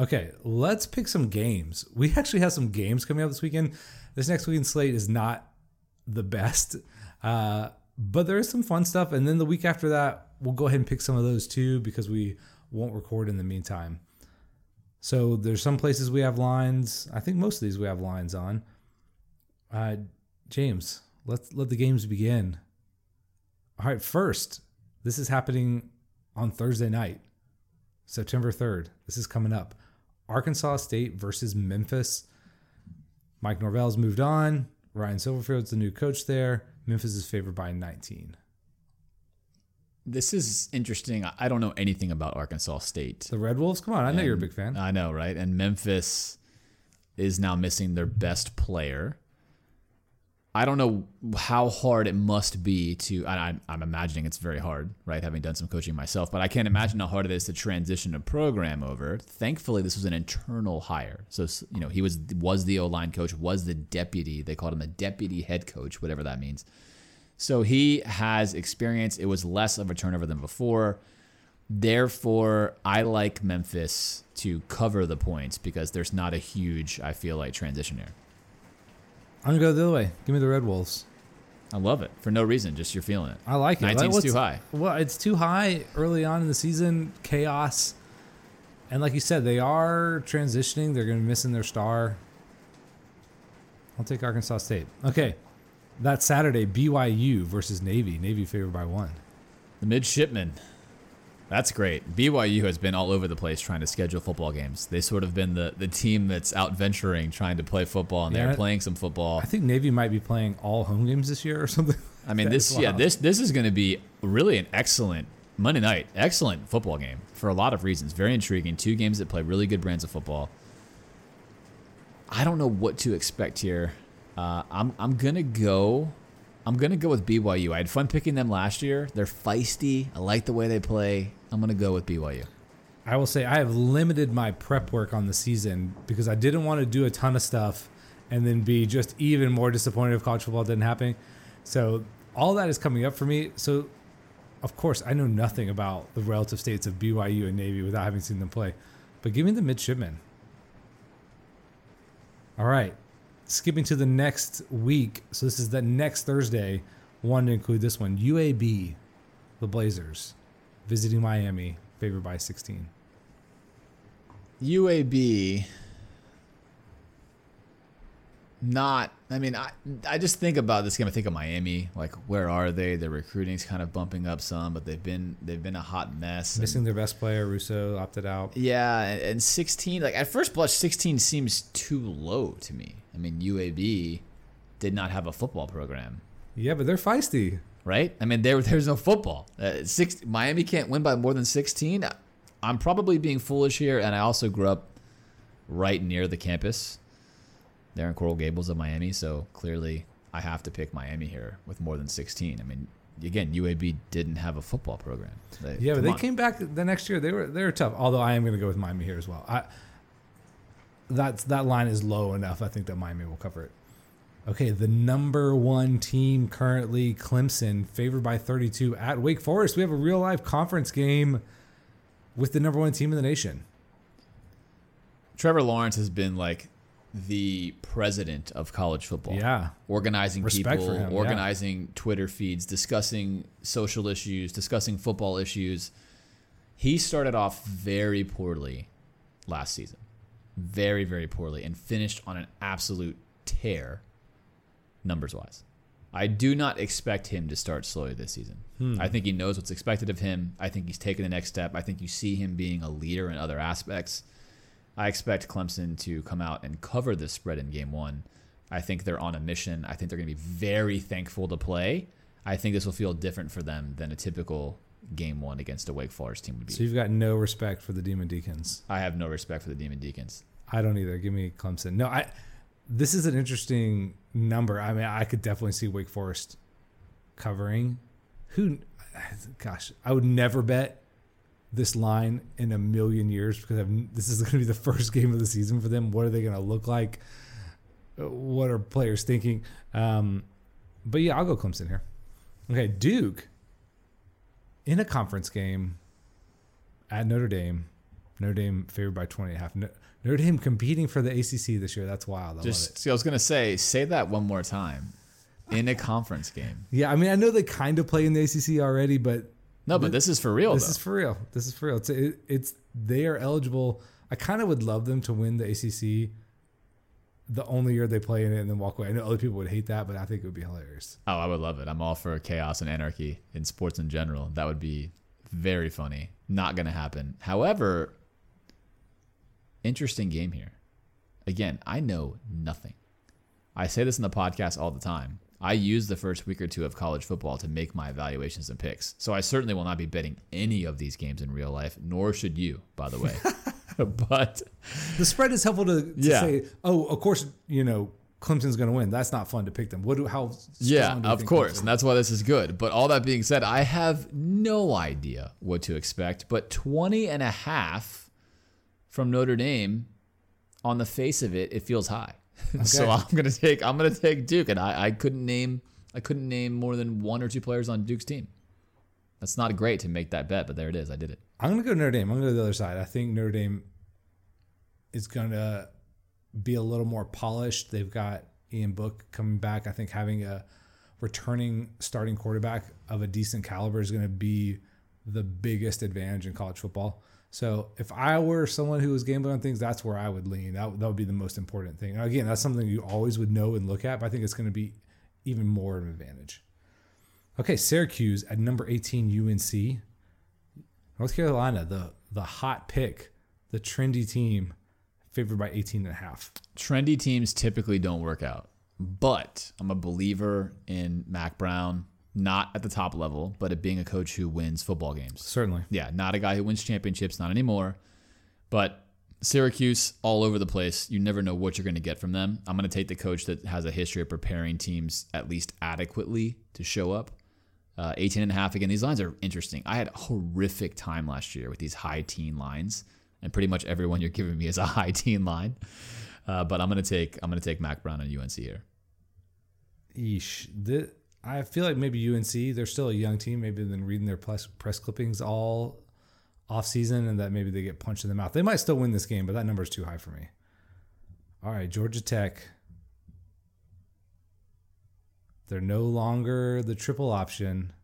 Okay, let's pick some games. We actually have some games coming up this weekend. This next weekend slate is not the best, uh, but there is some fun stuff. And then the week after that, we'll go ahead and pick some of those too, because we won't record in the meantime. So there's some places we have lines. I think most of these we have lines on. Uh, James, let's let the games begin. All right, first, this is happening on Thursday night, September third. This is coming up. Arkansas State versus Memphis. Mike Norvell's moved on. Ryan Silverfield's the new coach there. Memphis is favored by nineteen. This is interesting. I don't know anything about Arkansas State. The Red Wolves? Come on. I know and, you're a big fan. I know, right? And Memphis is now missing their best player. I don't know how hard it must be to, and I'm, I'm imagining it's very hard, right, having done some coaching myself, but I can't imagine how hard it is to transition a program over. Thankfully, this was an internal hire. So, you know, he was was the O-line coach, was the deputy. They called him the deputy head coach, whatever that means. So he has experience. It was less of a turnover than before. Therefore, I like Memphis to cover the points because there's not a huge, I feel like, transition here. I'm going to go the other way. Give me the Red Wolves. I love it. For no reason. Just you're feeling it. I like it. nineteen's too high. Well, it's too high early on in the season. Chaos. And like you said, they are transitioning. They're going to be missing their star. I'll take Arkansas State. Okay. That Saturday, B Y U versus Navy. Navy favored by one. The midshipmen. That's great. B Y U has been all over the place trying to schedule football games. They've sort of been the, the team that's out venturing, trying to play football, and yeah, they're playing some football. I think Navy might be playing all home games this year or something. I mean, this yeah, this this is going to be really an excellent Monday night, excellent football game for a lot of reasons. Very intriguing. Two games that play really good brands of football. I don't know what to expect here. Uh, I'm I'm gonna go. I'm going to go with B Y U. I had fun picking them last year. They're feisty. I like the way they play. I'm going to go with B Y U. I will say I have limited my prep work on the season because I didn't want to do a ton of stuff and then be just even more disappointed if college football didn't happen. So all that is coming up for me. So, of course, I know nothing about the relative states of B Y U and Navy without having seen them play. But give me the midshipmen. All right. Skipping to the next week. So this is the next Thursday. Wanted to include this one. U A B, the Blazers, visiting Miami, favored by sixteen. U A B, not, I mean, I I just think about this game. I think of Miami. Like, where are they? Their recruiting's kind of bumping up some, but they've been they've been a hot mess. Missing and, their best player, Russo opted out. Yeah, and, and sixteen, like at first blush, sixteen seems too low to me. I mean, U A B did not have a football program. Yeah, but they're feisty. Right? I mean, there there's no football. Uh, six, Miami can't win by more than sixteen. I'm probably being foolish here, and I also grew up right near the campus. They're in Coral Gables of Miami, so clearly I have to pick Miami here with more than sixteen. I mean, again, U A B didn't have a football program. They, yeah, but they on. came back the next year. They were they were tough, although I am going to go with Miami here as well. I That's, that line is low enough, I think, that Miami will cover it. Okay, the number one team currently, Clemson, favored by thirty-two at Wake Forest. We have a real-life conference game with the number one team in the nation. Trevor Lawrence has been, like, the president of college football. Yeah. Organizing Respect people, him, organizing yeah. Twitter feeds, discussing social issues, discussing football issues. He started off very poorly last season. Very, very poorly, and finished on an absolute tear numbers-wise. I do not expect him to start slowly this season. Hmm. I think he knows what's expected of him. I think he's taken the next step. I think you see him being a leader in other aspects. I expect Clemson to come out and cover this spread in game one. I think they're on a mission. I think they're going to be very thankful to play. I think this will feel different for them than a typical game one against a Wake Forest team would be. So you've got no respect for the Demon Deacons. I have no respect for the Demon Deacons. I don't either. Give me Clemson. No, I. This is an interesting number. I mean, I could definitely see Wake Forest covering. Who? Gosh, I would never bet this line in a million years because I've, this is going to be the first game of the season for them. What are they going to look like? What are players thinking? Um, but yeah, I'll go Clemson here. Okay, Duke. In a conference game at Notre Dame, Notre Dame favored by twenty and a half. Notre Dame competing for the A C C this year. That's wild. I Just, love it. See, I was going to say, say that one more time. In a conference game. Yeah, I mean, I know they kind of play in the A C C already, but... No, but this, this is for real, This though. is for real. This is for real. It's, it, it's they are eligible. I kind of would love them to win the A C C the only year they play in it and then walk away. I know other people would hate that, but I think it would be hilarious. Oh, I would love it. I'm all for chaos and anarchy in sports in general. That would be very funny. Not going to happen. However, interesting game here. Again, I know nothing. I say this in the podcast all the time. I use the first week or two of college football to make my evaluations and picks. So I certainly will not be betting any of these games in real life, nor should you, by the way. But the spread is helpful to, to yeah. say, oh, of course, you know, Clemson's going to win. That's not fun to pick them. What do how? Yeah, do of course. Clemson? And that's why this is good. But all that being said, I have no idea what to expect. But twenty and a half from Notre Dame, on the face of it, it feels high. Okay. So I'm going to take I'm going to take Duke. And I, I couldn't name I couldn't name more than one or two players on Duke's team. That's not great to make that bet, but there it is. I did it. I'm going to go to Notre Dame. I'm going to go to the other side. I think Notre Dame is going to be a little more polished. They've got Ian Book coming back. I think having a returning starting quarterback of a decent caliber is going to be the biggest advantage in college football. So if I were someone who was gambling on things, that's where I would lean. That, that would be the most important thing. And again, that's something you always would know and look at, but I think it's going to be even more of an advantage. Okay, Syracuse at number eighteen, U N C. North Carolina, the the hot pick, the trendy team, favored by eighteen and a half. Trendy teams typically don't work out, but I'm a believer in Mac Brown, not at the top level, but at being a coach who wins football games. Certainly. Yeah, not a guy who wins championships, not anymore, but Syracuse all over the place. You never know what you're going to get from them. I'm going to take the coach that has a history of preparing teams at least adequately to show up. Uh, eighteen and a half. Again, these lines are interesting. I had a horrific time last year with these high teen lines, and pretty much everyone you're giving me is a high teen line. Uh, but I'm gonna take I'm gonna take Mac Brown and U N C here. Eesh, the, I feel like maybe U N C. They're still a young team. Maybe they've been reading their press, press clippings all off season, and that maybe they get punched in the mouth. They might still win this game, but that number is too high for me. All right, Georgia Tech. They're no longer the triple option.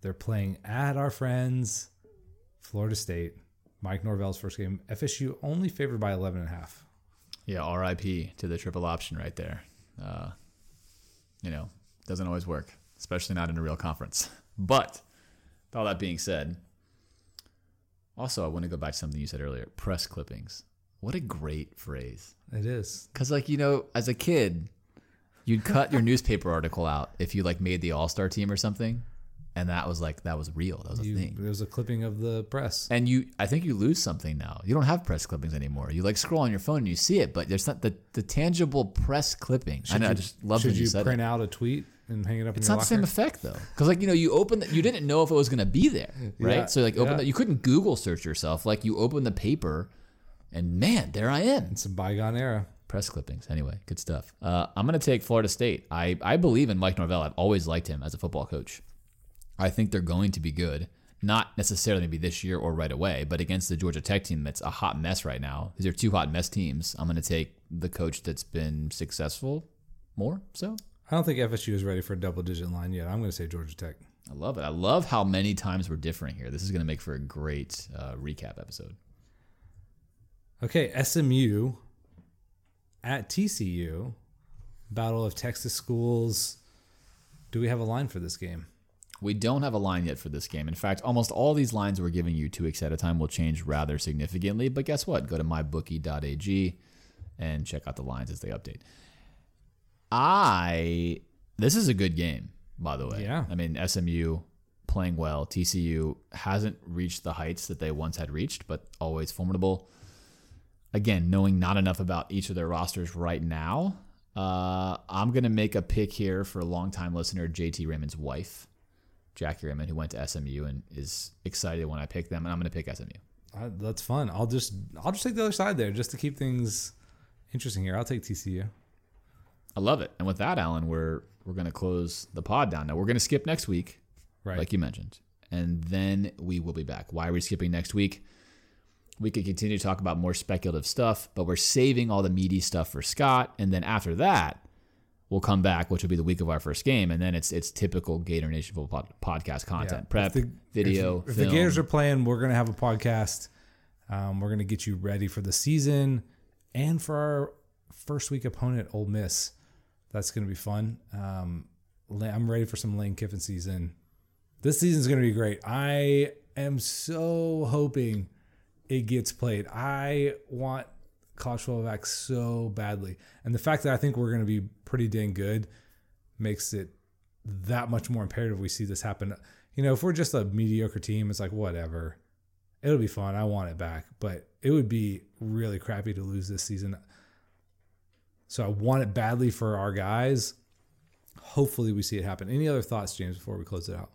They're playing at our friends, Florida State. Mike Norvell's first game. F S U only favored by eleven and a half. Yeah, R I P to the triple option right there. Uh, you know, doesn't always work, especially not in a real conference. But with all that being said, also I want to go back to something you said earlier, press clippings. What a great phrase. It is. Because, like, you know, as a kid, you'd cut your newspaper article out if you, like, made the All-Star team or something. And that was, like, that was real. That was you, a thing. There was a clipping of the press. And you, I think you lose something now. You don't have press clippings anymore. You, like, scroll on your phone and you see it, but there's not the, the tangible press clipping. Should I know, you, I just love that you said Should you print it. out a tweet and hang it up it's in your locker? It's not the same effect, though. Because, like, you know, you open the, you didn't know if it was going to be there, right? Yeah, so, like, open yeah. the, you couldn't Google search yourself. Like, you open the paper, and, man, there I am. It's a bygone era. Press clippings. Anyway, good stuff. Uh, I'm going to take Florida State. I, I believe in Mike Norvell. I've always liked him as a football coach. I think they're going to be good. Not necessarily maybe this year or right away, but against the Georgia Tech team that's a hot mess right now. These are two hot mess teams. I'm going to take the coach that's been successful more so. I don't think F S U is ready for a double-digit line yet. I'm going to say Georgia Tech. I love it. I love how many times we're differing here. This is going to make for a great uh, recap episode. Okay, S M U. At T C U, battle of Texas schools. Do we have a line for this game? We don't have a line yet for this game. In fact, almost all these lines we're giving you two weeks at a time will change rather significantly. But guess what? Go to my bookie dot a g and check out the lines as they update. I this is a good game, by the way. Yeah. I mean, S M U playing well. T C U hasn't reached the heights that they once had reached, but always formidable. Again, knowing not enough about each of their rosters right now, uh, I'm going to make a pick here for longtime listener J T Raymond's wife, Jackie Raymond, who went to S M U and is excited when I pick them, and I'm going to pick S M U. Uh, that's fun. I'll just I'll just take the other side there just to keep things interesting here. I'll take T C U. I love it. And with that, Alan, we're we're going to close the pod down. Now, we're going to skip next week, right? Like you mentioned, and then we will be back. Why are we skipping next week? We could continue to talk about more speculative stuff, but we're saving all the meaty stuff for Scott. And then after that, we'll come back, which will be the week of our first game. And then it's it's typical Gator Nation Football pod, podcast content, yeah. prep, the, video, If, if the Gators are playing, we're going to have a podcast. Um, we're going to get you ready for the season and for our first week opponent, Ole Miss. That's going to be fun. Um, I'm ready for some Lane Kiffin season. This season's going to be great. I am so hoping it gets played. I want college football back so badly. And the fact that I think we're going to be pretty dang good makes it that much more imperative we see this happen. You know, if we're just a mediocre team, it's like, whatever. It'll be fun. I want it back. But it would be really crappy to lose this season. So I want it badly for our guys. Hopefully we see it happen. Any other thoughts, James, before we close it out?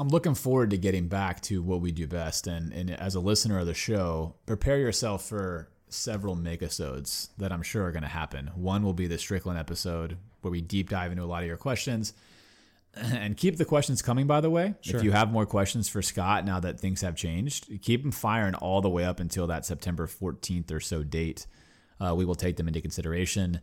I'm looking forward to getting back to what we do best. And, and as a listener of the show, prepare yourself for several megasodes that I'm sure are going to happen. One will be the Stricklin episode where we deep dive into a lot of your questions. And keep the questions coming, by the way. Sure. If you have more questions for Scott now that things have changed, keep them firing all the way up until that September fourteenth or so date. Uh, we will take them into consideration.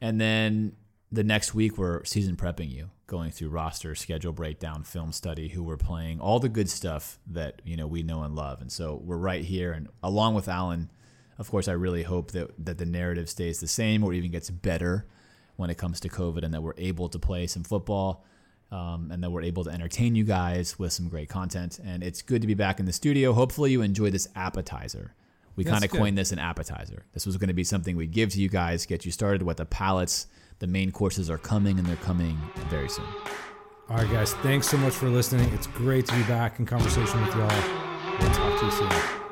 And then the next week, we're season prepping you, going through roster, schedule breakdown, film study, who we're playing, all the good stuff that you know we know and love. And so we're right here. And along with Alan, of course, I really hope that, that the narrative stays the same or even gets better when it comes to COVID and that we're able to play some football. Um, and that we're able to entertain you guys with some great content. And it's good to be back in the studio. Hopefully you enjoy this appetizer. We kind of coined this an appetizer. This was going to be something we give to you guys, get you started with the palates. The main courses are coming, and they're coming very soon. All right, guys. Thanks so much for listening. It's great to be back in conversation with y'all. We'll talk to you soon.